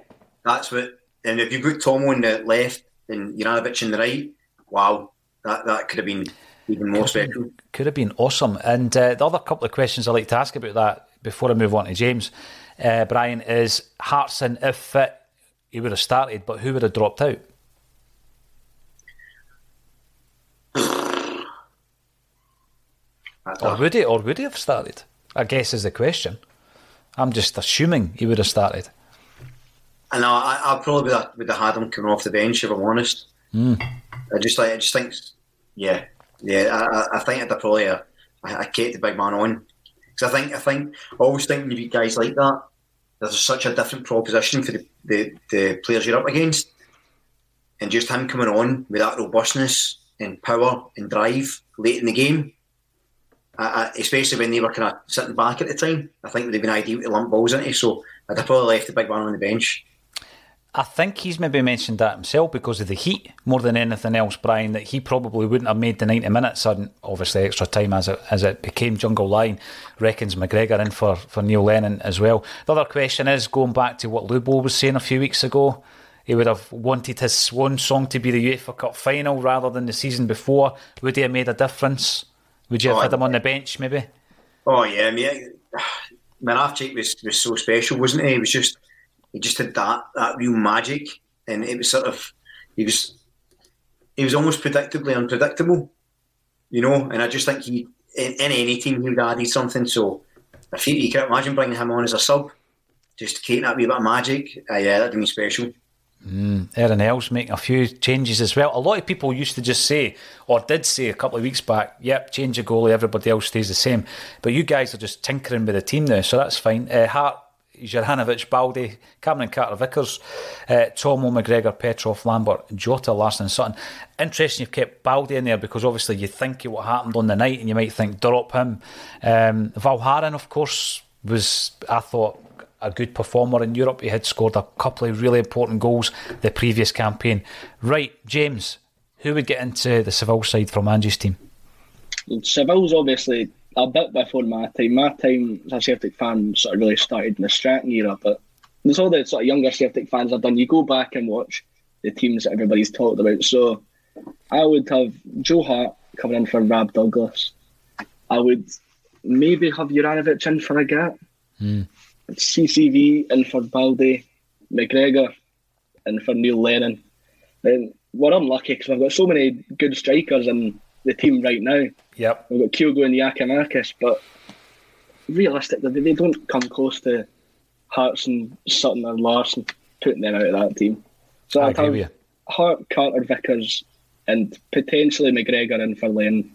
That's what... And if you put Tomo on the left and Juranović on the right, wow, that, that could have been even more could special. Been, could have been awesome. And uh, the other couple of questions I'd like to ask about that before I move on to James... Uh, Brian, is Hartson, if fit, he would have started, but who would have dropped out? Or would he, or would he have started? I guess is the question. I'm just assuming he would have started. I know, I, I probably would have had him coming off the bench, if I'm honest. Mm. I just I just think, yeah, yeah, I, I think I'd probably uh, I, I kept the big man on. Because I think, I think, I always think when you beat guys like that, there's such a different proposition for the, the, the players you're up against. And just him coming on with that robustness and power and drive late in the game, I, I, especially when they were kind of sitting back at the time, I think it would have been ideal to lump balls into. So I'd have probably left the big man on the bench. I think he's maybe mentioned that himself because of the heat more than anything else, Brian, that he probably wouldn't have made the ninety minutes and obviously extra time as it, as it became Jungle Line, reckons McGregor in for, for Neil Lennon as well. The other question is, going back to what Lubo was saying a few weeks ago, he would have wanted his swan song to be the UEFA Cup final rather than the season before. Would he have made a difference? Would you have oh, had him on the bench maybe? Oh yeah, I mean, Manavchik was, was so special, wasn't he? He was just... He just had that, that real magic, and it was sort of he was he was almost predictably unpredictable, you know. And I just think he in, in any team he would add something. So I feel you can imagine bringing him on as a sub, just to create that wee bit of magic. Uh, yeah, that'd be special. Mm, Aaron Ells making a few changes as well. A lot of people used to just say, or did say a couple of weeks back, yep, change the goalie, everybody else stays the same. But you guys are just tinkering with the team now, so that's fine. Uh, Hart. Juranović, Baldy, Cameron Carter-Vickers, uh, Tomo, McGregor, Petrov, Lambert, Jota, Larsson and Sutton. Interesting you've kept Baldy in there because obviously you think of what happened on the night and you might think, drop him. Um, Valharan, of course, was, I thought, a good performer in Europe. He had scored a couple of really important goals the previous campaign. Right, James, who would get into the Seville side from Ange's team? Seville's obviously... A bit before my time. My time as a Celtic fan sort of really started in the Stratton era, but there's all the sort of younger Celtic fans I've done. You go back and watch the teams that everybody's talked about. So I would have Joe Hart coming in for Rab Douglas. I would maybe have Juranović in for a gap. Mm. C C V in for Baldy, McGregor in for Neil Lennon. And we're unlucky because we've got so many good strikers and the team right now. Yep. We've got Kyogo and Yakimakis, but realistically, they don't come close to Hart's and Sutton and Larsson putting them out of that team. So I'd have Hart, Carter Vickers, and potentially McGregor in for Lenny.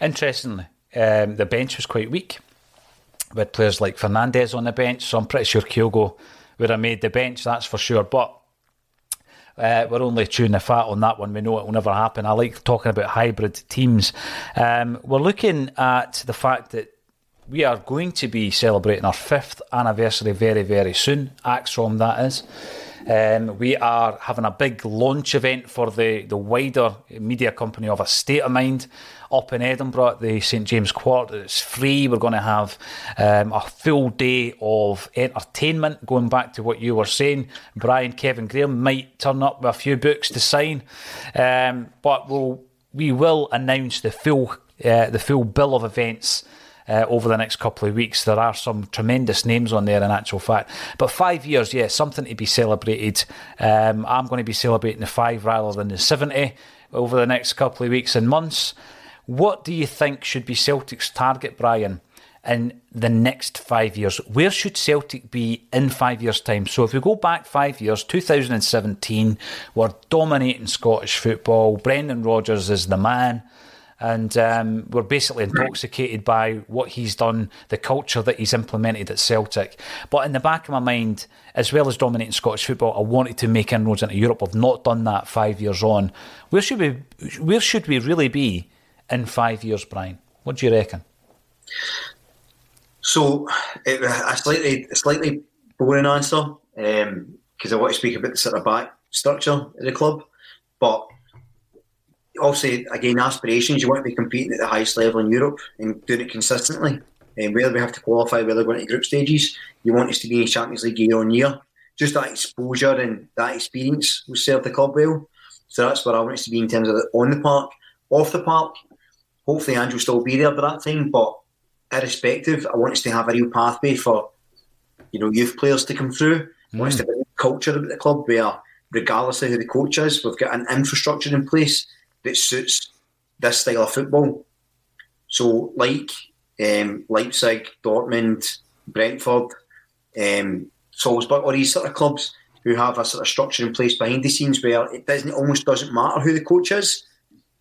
Interestingly, um, the bench was quite weak, with players like Fernandez on the bench, so I'm pretty sure Kyogo would have made the bench, that's for sure. But uh, we're only chewing the fat on that one. We know it will never happen. I like talking about hybrid teams. Um, we're looking at the fact that we are going to be celebrating our fifth anniversary very, very soon. Axrom, that is. Um, we are having a big launch event for the, the wider media company of A State of Mind up in Edinburgh at the St James' Court. It's free. We're going to have um, a full day of entertainment, going back to what you were saying. Brian, Kevin Graham might turn up with a few books to sign, um, but we'll, we will announce the full, uh, the full bill of events Uh, over the next couple of weeks. There are some tremendous names on there in actual fact. But five years, yeah, something to be celebrated. Um, I'm going to be celebrating the five rather than the seventy over the next couple of weeks and months. What do you think should be Celtic's target, Brian, in the next five years? Where should Celtic be in five years' time? So if we go back five years, two thousand seventeen, we're dominating Scottish football. Brendan Rodgers is the man. And um, we're basically intoxicated by what he's done, the culture that he's implemented at Celtic. But in the back of my mind, as well as dominating Scottish football, I wanted to make inroads into Europe. We've not done that five years on. Where should we, where should we really be in five years, Brian? What do you reckon? So, it, a slightly, a slightly boring answer, because um, I want to speak about the sort of back structure in the club, but obviously, again, aspirations, you want to be competing at the highest level in Europe and doing it consistently. And whether we have to qualify, whether we're going to group stages, you want us to be in Champions League year on year. Just that exposure and that experience will serve the club well. So that's where I want us to be in terms of the, on the park, off the park. Hopefully, Ange will still be there by that time. But irrespective, I want us to have a real pathway for, you know, youth players to come through. Mm. I want us to build a culture at the club where, regardless of who the coach is, we've got an infrastructure in place that suits this style of football. So, like um, Leipzig, Dortmund, Brentford, um, Salzburg, or these sort of clubs who have a sort of structure in place behind the scenes where it doesn't almost doesn't matter who the coach is,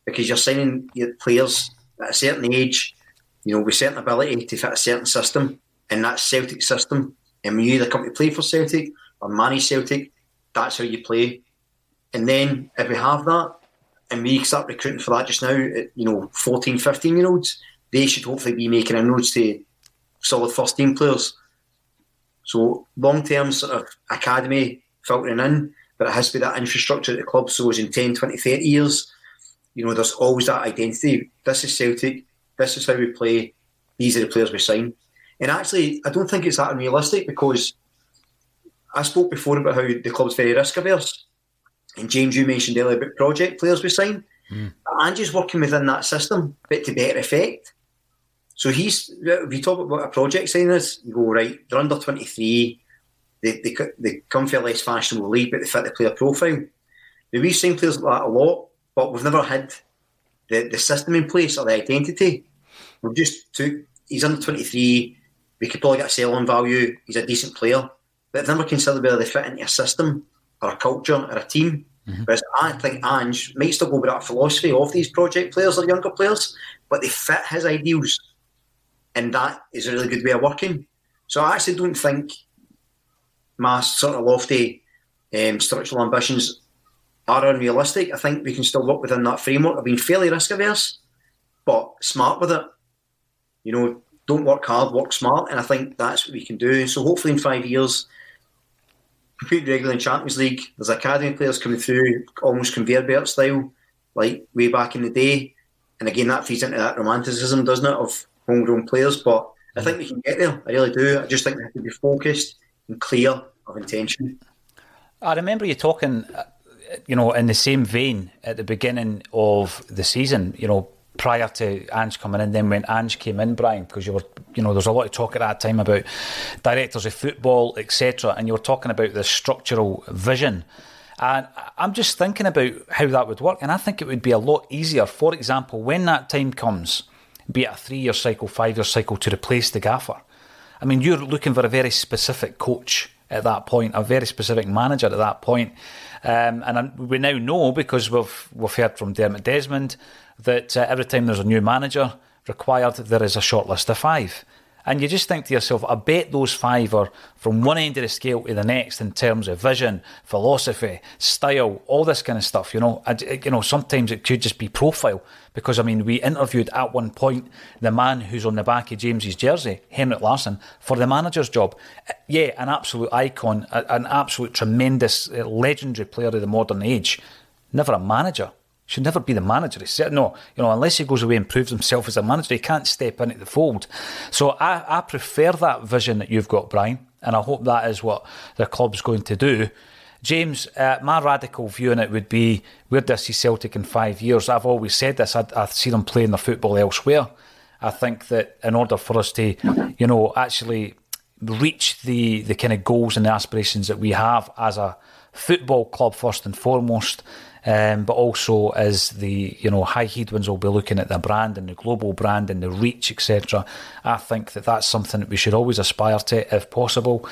because you're signing your players at a certain age, you know, with certain ability to fit a certain system, and that Celtic system. And when you either come to play for Celtic or manage Celtic, that's how you play. And then if we have that, and we start recruiting for that just now, you know, fourteen, fifteen year olds, they should hopefully be making inroads to solid first team players. So long term sort of academy filtering in, but it has to be that infrastructure at the club, so as in ten, twenty, thirty years, you know, there's always that identity. This is Celtic, this is how we play, these are the players we sign. And actually, I don't think it's that unrealistic, because I spoke before about how the club's very risk averse. And James, you mentioned earlier about project players we sign. Mm. Ange's working within that system, but to better effect. So he's, if you talk about what a project sign is, you go, right, they're under twenty-three, they, they, they come for a less fashionable league, but they fit the player profile. Now, we've seen players like that a lot, but we've never had the, the system in place or the identity. We've just took, he's under twenty-three, we could probably get a sell-on value, he's a decent player, but I've never considered whether they fit into a system or a culture, or a team. Mm-hmm. Whereas I think Ange might still go with that philosophy of these project players or younger players, but they fit his ideals. And that is a really good way of working. So I actually don't think my sort of lofty um, structural ambitions are unrealistic. I think we can still work within that framework of being fairly risk-averse, but smart with it. You know, don't work hard, work smart, and I think that's what we can do. So hopefully in five years, compete regularly in Champions League. There's academy players coming through, almost conveyor belt style, like way back in the day. And again, that feeds into that romanticism, doesn't it, of homegrown players. But I think we can get there. I really do. I just think we have to be focused and clear of intention. I remember you talking, you know, in the same vein at the beginning of the season, you know, prior to Ange coming in, then when Ange came in, Brian, because you were, you know, there's a lot of talk at that time about directors of football, et cetera, and you were talking about the structural vision. And I'm just thinking about how that would work. And I think it would be a lot easier, for example, when that time comes, be it a three-year cycle, five-year cycle, to replace the gaffer. I mean, you're looking for a very specific coach at that point, a very specific manager at that point. Um, and I'm, we now know, because we've we've heard from Dermot Desmond, that uh, every time there's a new manager required, there is a short list of five. And you just think to yourself, I bet those five are from one end of the scale to the next in terms of vision, philosophy, style, all this kind of stuff. You know, I, you know, sometimes it could just be profile. Because, I mean, we interviewed at one point the man who's on the back of James's jersey, Henrik Larsson, for the manager's job. Yeah, an absolute icon, an absolute tremendous, legendary player of the modern age. Never a manager. Should never be the manager. No, you know, unless he goes away and proves himself as a manager, he can't step into the fold. So I, I prefer that vision that you've got, Brian, and I hope that is what the club's going to do. James, uh, my radical view on it would be, where do I see Celtic in five years? I've always said this, I, I see them playing their football elsewhere. I think that in order for us to, you know, actually reach the, the kind of goals and the aspirations that we have as a football club first and foremost, Um, but also as the, you know, high headwinds will be looking at the brand and the global brand and the reach, et cetera. I think that that's something that we should always aspire to, if possible.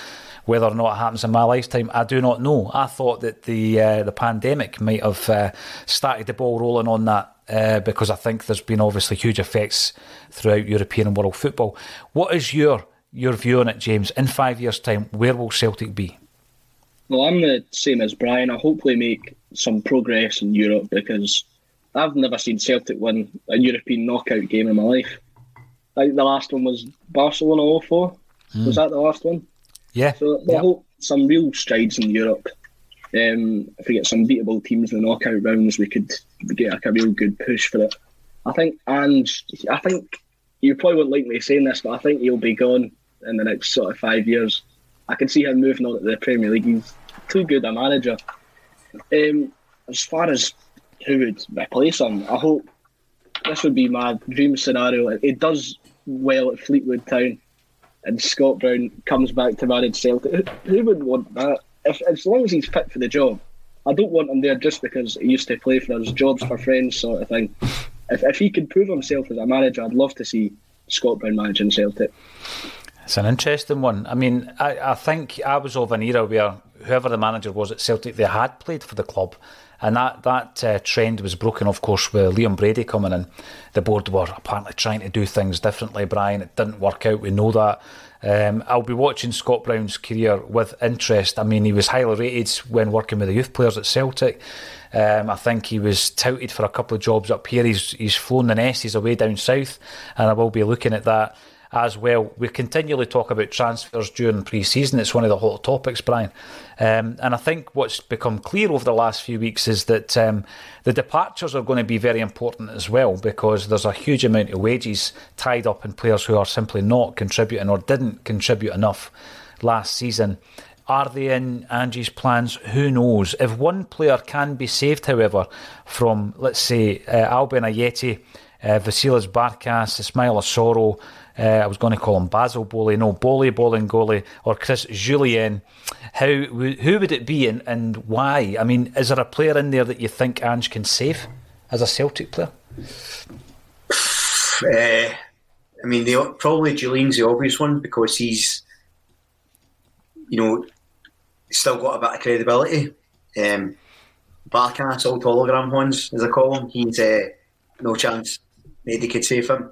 Whether or not it happens in my lifetime, I do not know. I thought that the uh, the pandemic might have uh, started the ball rolling on that, uh, because I think there's been obviously huge effects throughout European and world football. What is your your view on it, James? In five years' time, where will Celtic be? Well, I'm the same as Brian. I hope we make some progress in Europe, because I've never seen Celtic win a European knockout game in my life. I think the last one was Barcelona oh four. Mm. Was that the last one? Yeah. So yeah. I hope some real strides in Europe. Um, if we get some beatable teams in the knockout rounds, we could get like a real good push for it. I think Ange, I think you probably wouldn't like me saying this, but I think he'll be gone in the next sort of five years. I can see him moving on to the Premier League. He's too good a manager. Um, as far as who would replace him, I hope this would be my dream scenario. It does well at Fleetwood Town, and Scott Brown comes back to manage Celtic. Who, who would want that? If, as long as he's fit for the job. I don't want him there just because he used to play for us, jobs for friends sort of thing. If, if he could prove himself as a manager, I'd love to see Scott Brown managing Celtic. It's an interesting one. I mean, I, I think I was of an era where whoever the manager was at Celtic, they had played for the club, and that, that uh, trend was broken, of course, with Liam Brady coming in. The board were apparently trying to do things differently, Brian. It didn't work out, we know that. Um, I'll be watching Scott Brown's career with interest. I mean, he was highly rated when working with the youth players at Celtic. Um, I think he was touted for a couple of jobs up here. He's, he's flown the nest, he's away down south, and I will be looking at that as well. We continually talk about transfers during pre-season. It's one of the hot topics, Brian. Um, and I think what's become clear over the last few weeks is that um, the departures are going to be very important as well, because there's a huge amount of wages tied up in players who are simply not contributing or didn't contribute enough last season. Are they in Ange's plans? Who knows? If one player can be saved, however, from, let's say, uh, Albian Ajeti, uh, Vasilis Barkas, Ismail Asoro, Uh, I was going to call him Basil Boli, no, Boli, Bolingoli, or Chris Julien. How, who would it be and, and why? I mean, is there a player in there that you think Ange can save as a Celtic player? Uh, I mean, they, probably Julien's the obvious one, because he's, you know, still got a bit of credibility. Um, Barkas, old hologram ones, as I call him, he's uh, no chance. Maybe they could save him.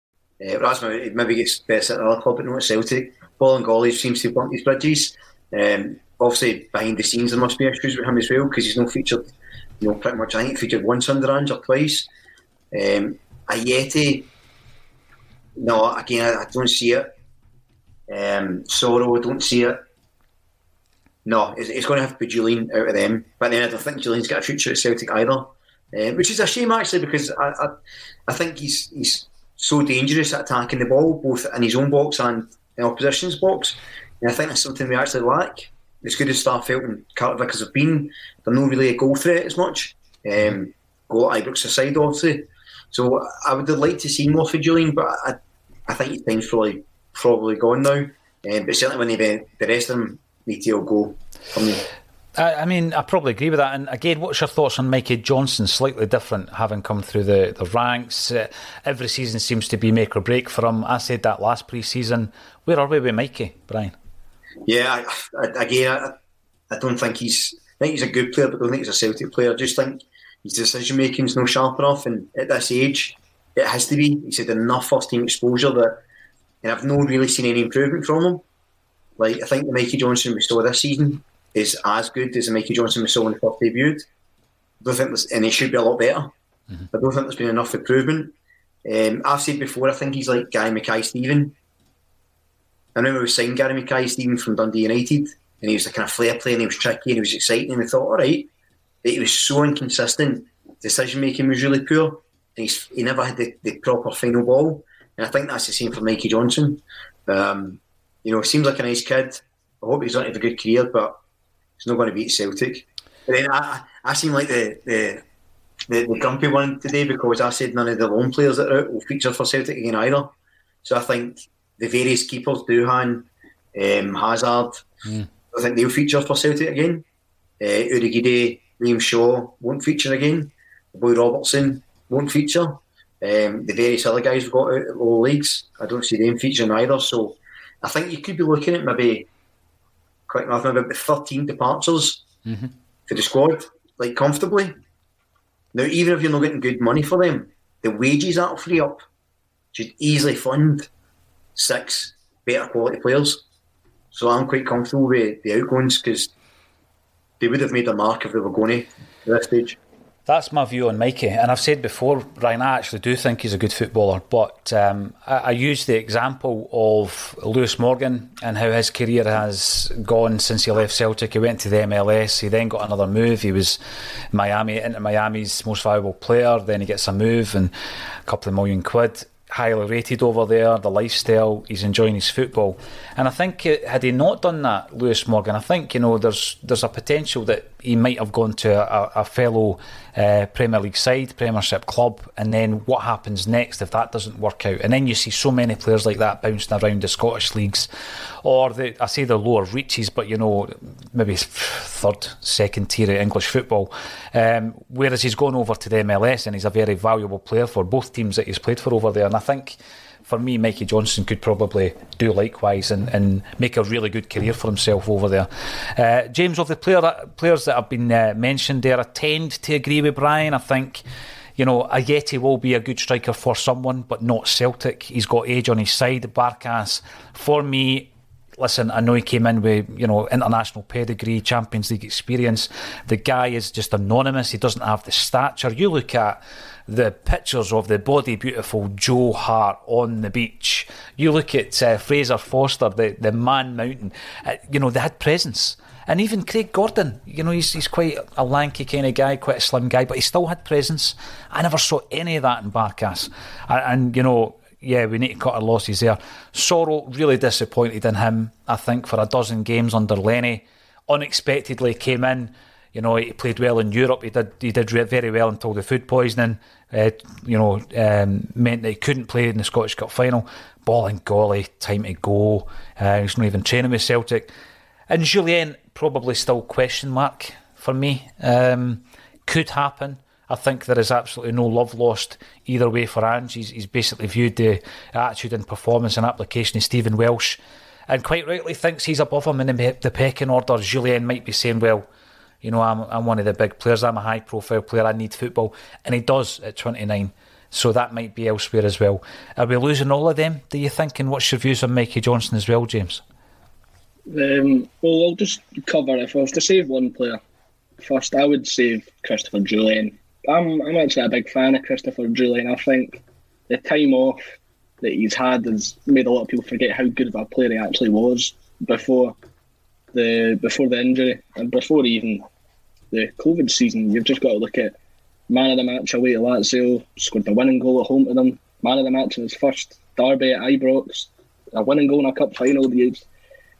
Uh, that's maybe, it maybe gets best at another club, but not at Celtic. Bolingoli seems to blunt these bridges. Um, obviously, behind the scenes, there must be issues with him as well, because he's not featured, you know, pretty much, I think, featured once under Ange or twice. Um, Ajeti, no, again, I, I don't see it. Um, Sorrow, I don't see it. no, it's, it's going to have to be Julian out of them. But then I don't think Julian's got a future at Celtic either, um, which is a shame actually, because I, I, I think he's he's so dangerous at attacking the ball, both in his own box and in opposition's box. And I think that's something we actually lack. As good as Starfelt and Carter Vickers have been, they're not really a goal threat as much. Um, goal at Ibrox aside, obviously. So I would have liked to see more for Julian, but I, I think his time's probably probably gone now. Um, but certainly when they, the rest of them need to all go from there. I mean, I probably agree with that. And again, what's your thoughts on Mikey Johnson? Slightly different, having come through the, the ranks. Uh, every season seems to be make or break for him. I said that last pre-season. Where are we with Mikey, Brian? Yeah, I, I, again, I, I don't think he's... I think he's a good player, but I don't think he's a Celtic player. I just think his decision-making's no sharp enough. And at this age, it has to be. He's had enough first-team exposure that... And I've not really seen any improvement from him. Like, I think the Mikey Johnson we saw this season... is as good as the Mikey Johnson we saw when he first debuted. I don't think there's, and he should be a lot better. Mm-hmm. I don't think there's been enough improvement. Um, I've said before, I think he's like Gary Mackay-Stephen. I remember we signed Gary Mackay-Stephen from Dundee United, and he was the kind of flair player, and he was tricky, and he was exciting, and we thought, all right. But he was so inconsistent. Decision-making was really poor, and he's, he never had the, the proper final ball. And I think that's the same for Mikey Johnson. Um, you know, seems like a nice kid. I hope he's going to have a good career, but it's not going to beat Celtic. But then I, I seem like the, the the the grumpy one today because I said none of the loan players that are out will feature for Celtic again either. So I think the various keepers, Duhan, um, Hazard, mm. I think they'll feature for Celtic again. Uh, Urigide, Liam Shaw won't feature again. The boy Robertson won't feature. Um, the various other guys we've got out at lower leagues, I don't see them featuring either. So I think you could be looking at maybe... Quick enough, maybe about thirteen departures mm-hmm. for the squad, like comfortably. Now, even if you're not getting good money for them, the wages that'll free up should easily fund six better quality players. So I'm quite comfortable with the outgoings because they would have made a mark if they were going to at this stage. That's my view on Mikey. And I've said before, Ryan, I actually do think he's a good footballer, but um, I, I use the example of Lewis Morgan and how his career has gone since he left Celtic. He went to the M L S, he then got another move. He was Miami, into Miami's most valuable player. Then he gets a move and a couple of million quid. Highly rated over there, the lifestyle, he's enjoying his football. And I think, had he not done that, Lewis Morgan, I think, you know, there's there's a potential that he might have gone to a, a fellow uh, Premier League side, Premiership club, and then what happens next if that doesn't work out? And then you see so many players like that bouncing around the Scottish leagues, or the, I say the lower reaches, but, you know, maybe third, second tier of English football. Um, whereas he's gone over to the M L S and he's a very valuable player for both teams that he's played for over there. And I I think, for me, Mikey Johnson could probably do likewise and, and make a really good career for himself over there. Uh, James, of the player, players that have been uh, mentioned there, I tend to agree with Brian. I think, you know, Ajeti will be a good striker for someone, but not Celtic. He's got age on his side. Barkas, for me... Listen, I know he came in with, you know, international pedigree, Champions League experience. The guy is just anonymous. He doesn't have the stature. You look at the pictures of the body beautiful Joe Hart on the beach. You look at uh, Fraser Forster, the, the man mountain. Uh, you know, they had presence. And even Craig Gordon, you know, he's, he's quite a lanky kind of guy, quite a slim guy, but he still had presence. I never saw any of that in Barkas. And, and you know... Yeah, we need to cut our losses there. Sorrow, really disappointed in him, I think, for a dozen games under Lenny. Unexpectedly came in. You know, he played well in Europe. He did he did very well until the food poisoning, uh, you know, um, meant that he couldn't play in the Scottish Cup final. Ball and golly, time to go. Uh, he's not even training with Celtic. And Julien, probably still question mark for me. Um, could happen. I think there is absolutely no love lost either way for Ange. He's, he's basically viewed the attitude and performance and application of Stephen Welsh and quite rightly thinks he's above him in the, the pecking order. Julien might be saying, well, you know, I'm I'm one of the big players. I'm a high-profile player. I need football. And he does at twenty-nine. So that might be elsewhere as well. Are we losing all of them, do you think? And what's your views on Mikey Johnson as well, James? Um, well, I'll just cover it. If I was to save one player first, I would save Christopher Julien. I'm I'm actually a big fan of Christopher Julian. I think the time off that he's had has made a lot of people forget how good of a player he actually was before. the before the injury and before even the COVID season, you've just got to look at man of the match away to Lazio, scored the winning goal at home to them, man of the match in his first derby at Ibrox, a winning goal in a cup final. A,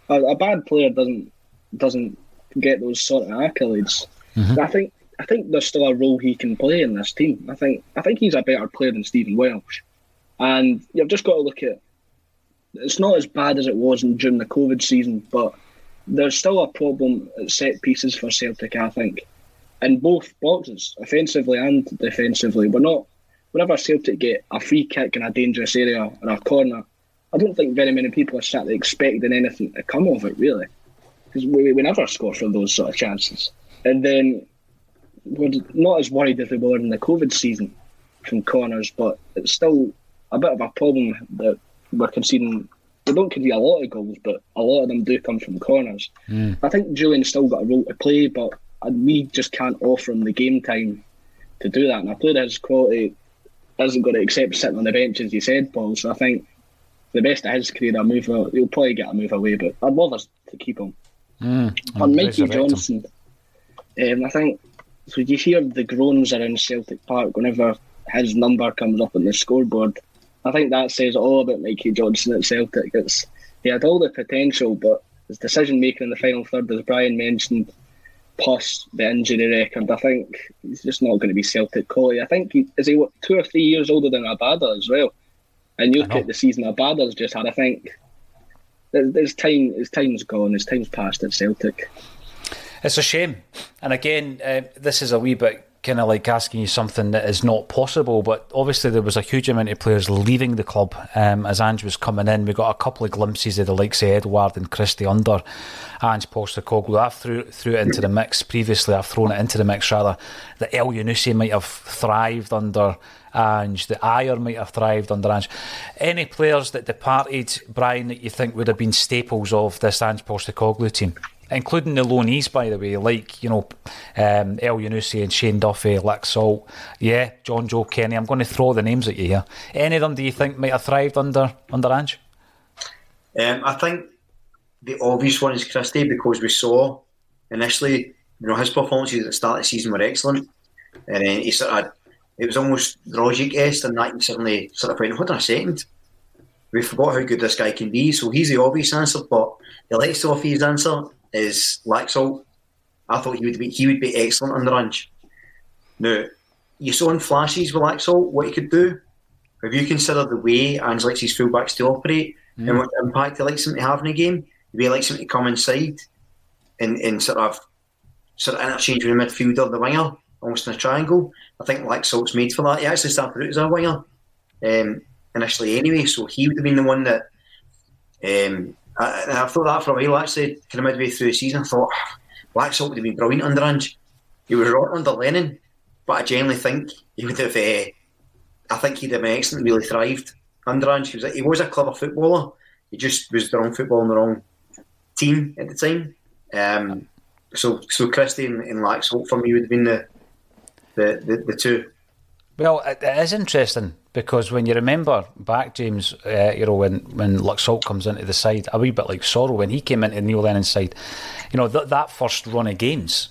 a bad player doesn't doesn't get those sort of accolades. Mm-hmm. I think I think there's still a role he can play in this team. I think I think he's a better player than Stephen Welsh. And you've just got to look at, it's not as bad as it was in, during the COVID season, but there's still a problem at set pieces for Celtic, I think, in both boxes, offensively and defensively. We're not, whenever Celtic get a free kick in a dangerous area or a corner, I don't think very many people are sat expecting anything to come of it, really, because we, we never score from those sort of chances. And then we're not as worried as we were in the COVID season from corners, but it's still a bit of a problem that we're conceding. We don't concede a lot of goals, but a lot of them do come from corners. Mm. I think Julian's still got a role to play, but we just can't offer him the game time to do that. And a player his quality isn't going to accept sitting on the bench, as you said, Paul. So I think the best of his career, a move, he'll probably get a move away, but I'd love us to keep him. Mm. On Mikey Johnson, um, I think, so you hear the groans around Celtic Park whenever his number comes up on the scoreboard. I think that says all about Mikey Johnson at Celtic. It's, he had all the potential, but his decision-making in the final third, as Brian mentioned, plus the injury record, I think he's just not going to be Celtic quality. I think, he, is he what, two or three years older than Abada as well? And you look at the season Abada's just had, I think his, time, his time's gone, his time's passed at Celtic. It's a shame. And again, uh, this is a wee bit kind of like asking you something that is not possible, but obviously there was a huge amount of players leaving the club um, as Ange was coming in. We got a couple of glimpses of the likes of Edouard and Christie under Ange Postecoglou. I've threw, threw it into the mix previously, I've thrown it into the mix rather, that El Yunusi might have thrived under Ange, that Ayer might have thrived under Ange. Any players that departed, Brian, that you think would have been staples of this Ange Postecoglou team? Including the loanees, by the way, like, you know, um, El Yunusi and Shane Duffy, Lick Salt, yeah, John Joe Kenny. I'm going to throw the names at you here. Any of them do you think might have thrived under under Ange? Um, I think the obvious one is Christie, because we saw initially, you know, his performances at the start of the season were excellent, and then he sort of, it was almost Rogic-esque, and that suddenly sort of went, hold on a second, we forgot how good this guy can be. So he's the obvious answer, but the Lick Salt's answer is Laxalt. I thought he would be he would be excellent under Ange. Now, you saw in flashes with Laxalt what he could do. Have you considered the way Ange likes his fullbacks to operate mm. and what impact he likes them to have in a game? The way he likes them to come inside and, and sort of sort of interchange with the midfielder and the winger, almost in a triangle. I think Laxalt's made for that. He actually started out as a winger um, initially anyway, so he would have been the one that. Um, And I thought that for a while, actually, kind of midway through the season, I thought, Laxalt would have been brilliant under Ange. He was rotten under Lennon, but I genuinely think he would have, uh, I think he'd have been excellent, really thrived under Ange. He was, a, he was a clever footballer, he just was the wrong football on the wrong team at the time. Um, so so Christie and, and Laxalt for me would have been the, the, the, the two. Well, it is interesting, because when you remember back, James, uh, you know, when, when Luck Salt comes into the side, a wee bit like Sorrow, when he came into Neil Lennon's side, you know, th- that first run of games,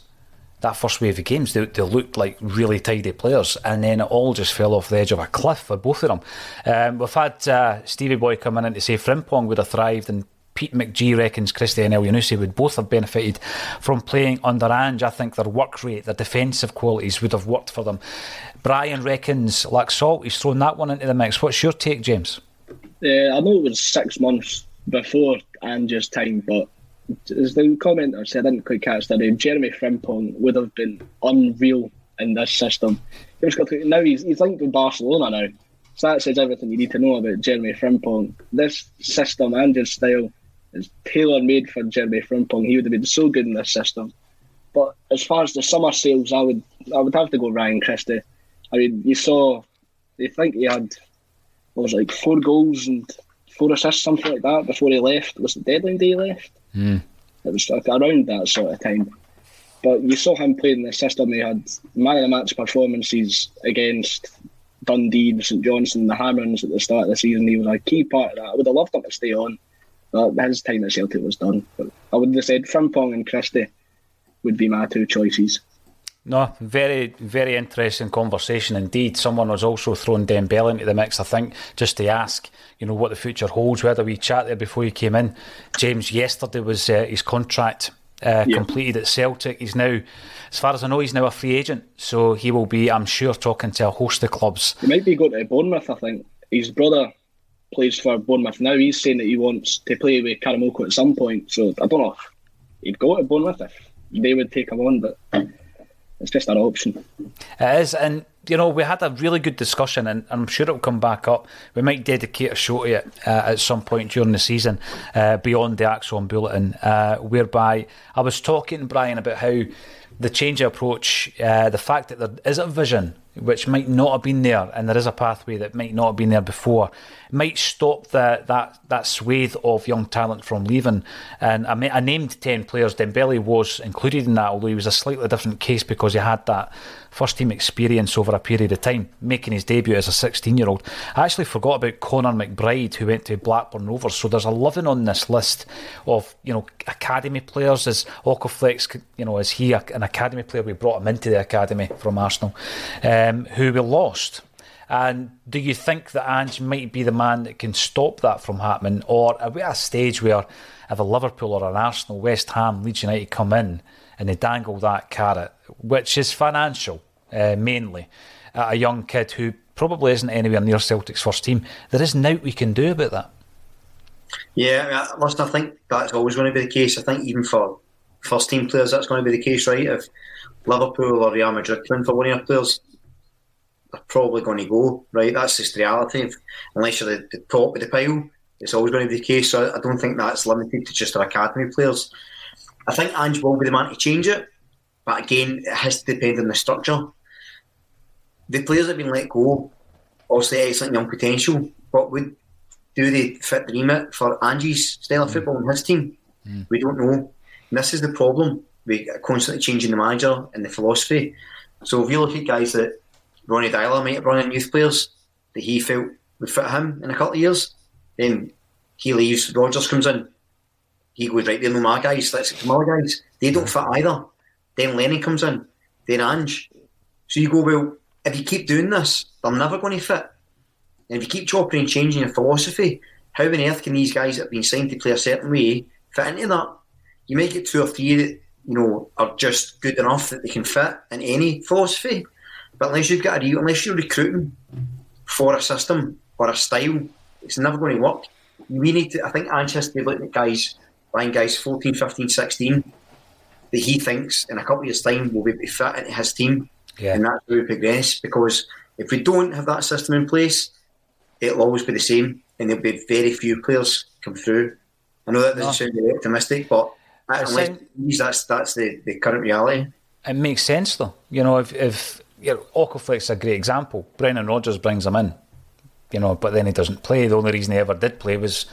that first wave of games, they, they looked like really tidy players, and then it all just fell off the edge of a cliff for both of them. Um, we've had uh, Stevie Boy coming in to say Frimpong would have thrived, and Pete McGee reckons Christie and El Yunusi would both have benefited from playing under Ange. I think their work rate, their defensive qualities would have worked for them. Brian reckons Laxalt, he's thrown that one into the mix. What's your take, James? Yeah, I know it was six months before Ange's time, but as the commenter said, I didn't quite catch the name, Jeremy Frimpong would have been unreal in this system. He was got to, now he's, he's linked with Barcelona now, so that says everything you need to know about Jeremy Frimpong. This system, Ange's style, is tailor-made for Jeremy Frimpong. He would have been so good in this system. But as far as the summer sales, I would I would have to go Ryan Christie. I mean, you saw, they think he had, what was it, like four goals and four assists, something like that, before he left. Was it deadline day he left? Mm. It was like around that sort of time. But you saw him playing in the system. He had man-of-the-match performances against Dundee, St Johnstone, the Hammerings at the start of the season. He was a key part of that. I would have loved him to stay on. Well, his time at Celtic was done. But I would have said Frimpong and Christie would be my two choices. No, very, very interesting conversation indeed. Someone was also throwing Dembele into the mix, I think, just to ask, you know, what the future holds. We had a wee chat there before you came in, James. Yesterday was uh, his contract uh, yeah. completed at Celtic. He's now, as far as I know, he's now a free agent. So he will be, I'm sure, talking to a host of clubs. He might be going to Bournemouth, I think. His brother plays for Bournemouth now. He's saying that he wants to play with Karamoko at some point. So I don't know if he'd go to Bournemouth if they would take him on, but it's just an option. It is, and you know, we had a really good discussion, and I'm sure it'll come back up. We might dedicate a show to it uh, at some point during the season, uh, beyond the Axon Bulletin, uh, whereby I was talking, Brian, about how the change of approach, uh, the fact that there is a vision which might not have been there, and there is a pathway that might not have been there before, might stop the, that that swathe of young talent from leaving. And I, I named ten players. Dembele was included in that, although he was a slightly different case because he had that first-team experience over a period of time, making his debut as a sixteen-year-old. I actually forgot about Conor McBride, who went to Blackburn Rovers. So there's eleven on this list of, you know, academy players. Is Okaflex, you know, is he an academy player? We brought him into the academy from Arsenal. Um, Um, who we lost. And do you think that Ange might be the man that can stop that from happening, or are we at a stage where if a Liverpool or an Arsenal, West Ham, Leeds United come in and they dangle that carrot, which is financial uh, mainly, at a young kid who probably isn't anywhere near Celtic's first team, there is naught we can do about that? Yeah, listen, I think that's always going to be the case. I think even for first team players that's going to be the case, right? If Liverpool or Real Madrid come in for one of your players, they're probably going to go, right? That's just the reality. If, unless you're the, the top of the pile, it's always going to be the case. So I, I don't think that's limited to just our academy players. I think Ange will be the man to change it, but again, it has to depend on the structure. The players that have been let go, obviously excellent young potential, but would, do they fit the remit for Ange's style of mm. football and his team? Mm. We don't know. And this is the problem. We're constantly changing the manager and the philosophy. So if you look at guys that Ronnie Dyler might have brought in youth players that he felt would fit him in a couple of years, then he leaves, Rodgers comes in, he goes, right, they're no my guys, let's get some other guys. They don't fit either. Then Lenny comes in, then Ange. So you go, well, if you keep doing this, they're never going to fit. And if you keep chopping and changing your philosophy, how on earth can these guys that have been signed to play a certain way fit into that? You make it two or three that, you know, are just good enough that they can fit in any philosophy. But unless you've got a re- unless you're recruiting for a system or a style, it's never going to work. We need to. I think Ange has to be looking at guys, buying guys fourteen, fifteen, sixteen that he thinks in a couple of years' time will be fit into his team, yeah. and that's where we progress. Because if we don't have that system in place, it'll always be the same, and there'll be very few players come through. I know that doesn't oh. sound very optimistic, but unless think- that's that's the, the current reality. It makes sense, though. You know, if if. Yeah, Okaflex is a great example. Brendan Rodgers brings him in, you know, but then he doesn't play. The only reason he ever did play was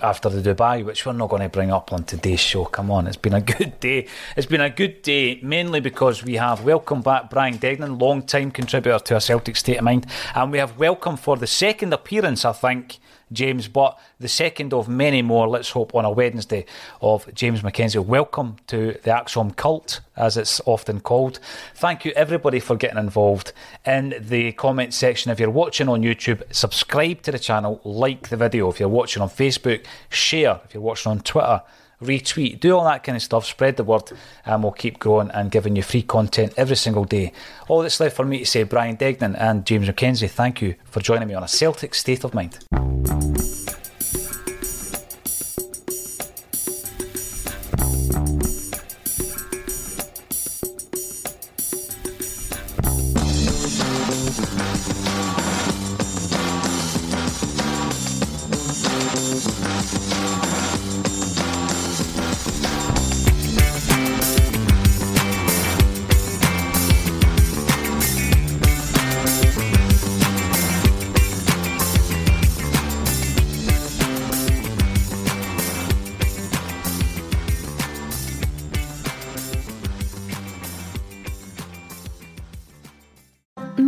after the Dubai, which we're not going to bring up on today's show. Come on, it's been a good day. It's been a good day, mainly because we have welcomed back Brian Degnan, long-time contributor to A Celtic State of Mind, and we have welcomed for the second appearance, I think, James, but the second of many more, let's hope, on a Wednesday, of James McKenzie. Welcome to the Axom Cult, as it's often called. Thank you, everybody, for getting involved in the comment section. If you're watching on YouTube, subscribe to the channel, like the video. If you're watching on Facebook, share. If you're watching on Twitter, retweet. Do all that kind of stuff, spread the word, and we'll keep growing and giving you free content every single day. All that's left for me to say, Brian Degnan and James McKenzie, thank you for joining me on A Celtic State of Mind.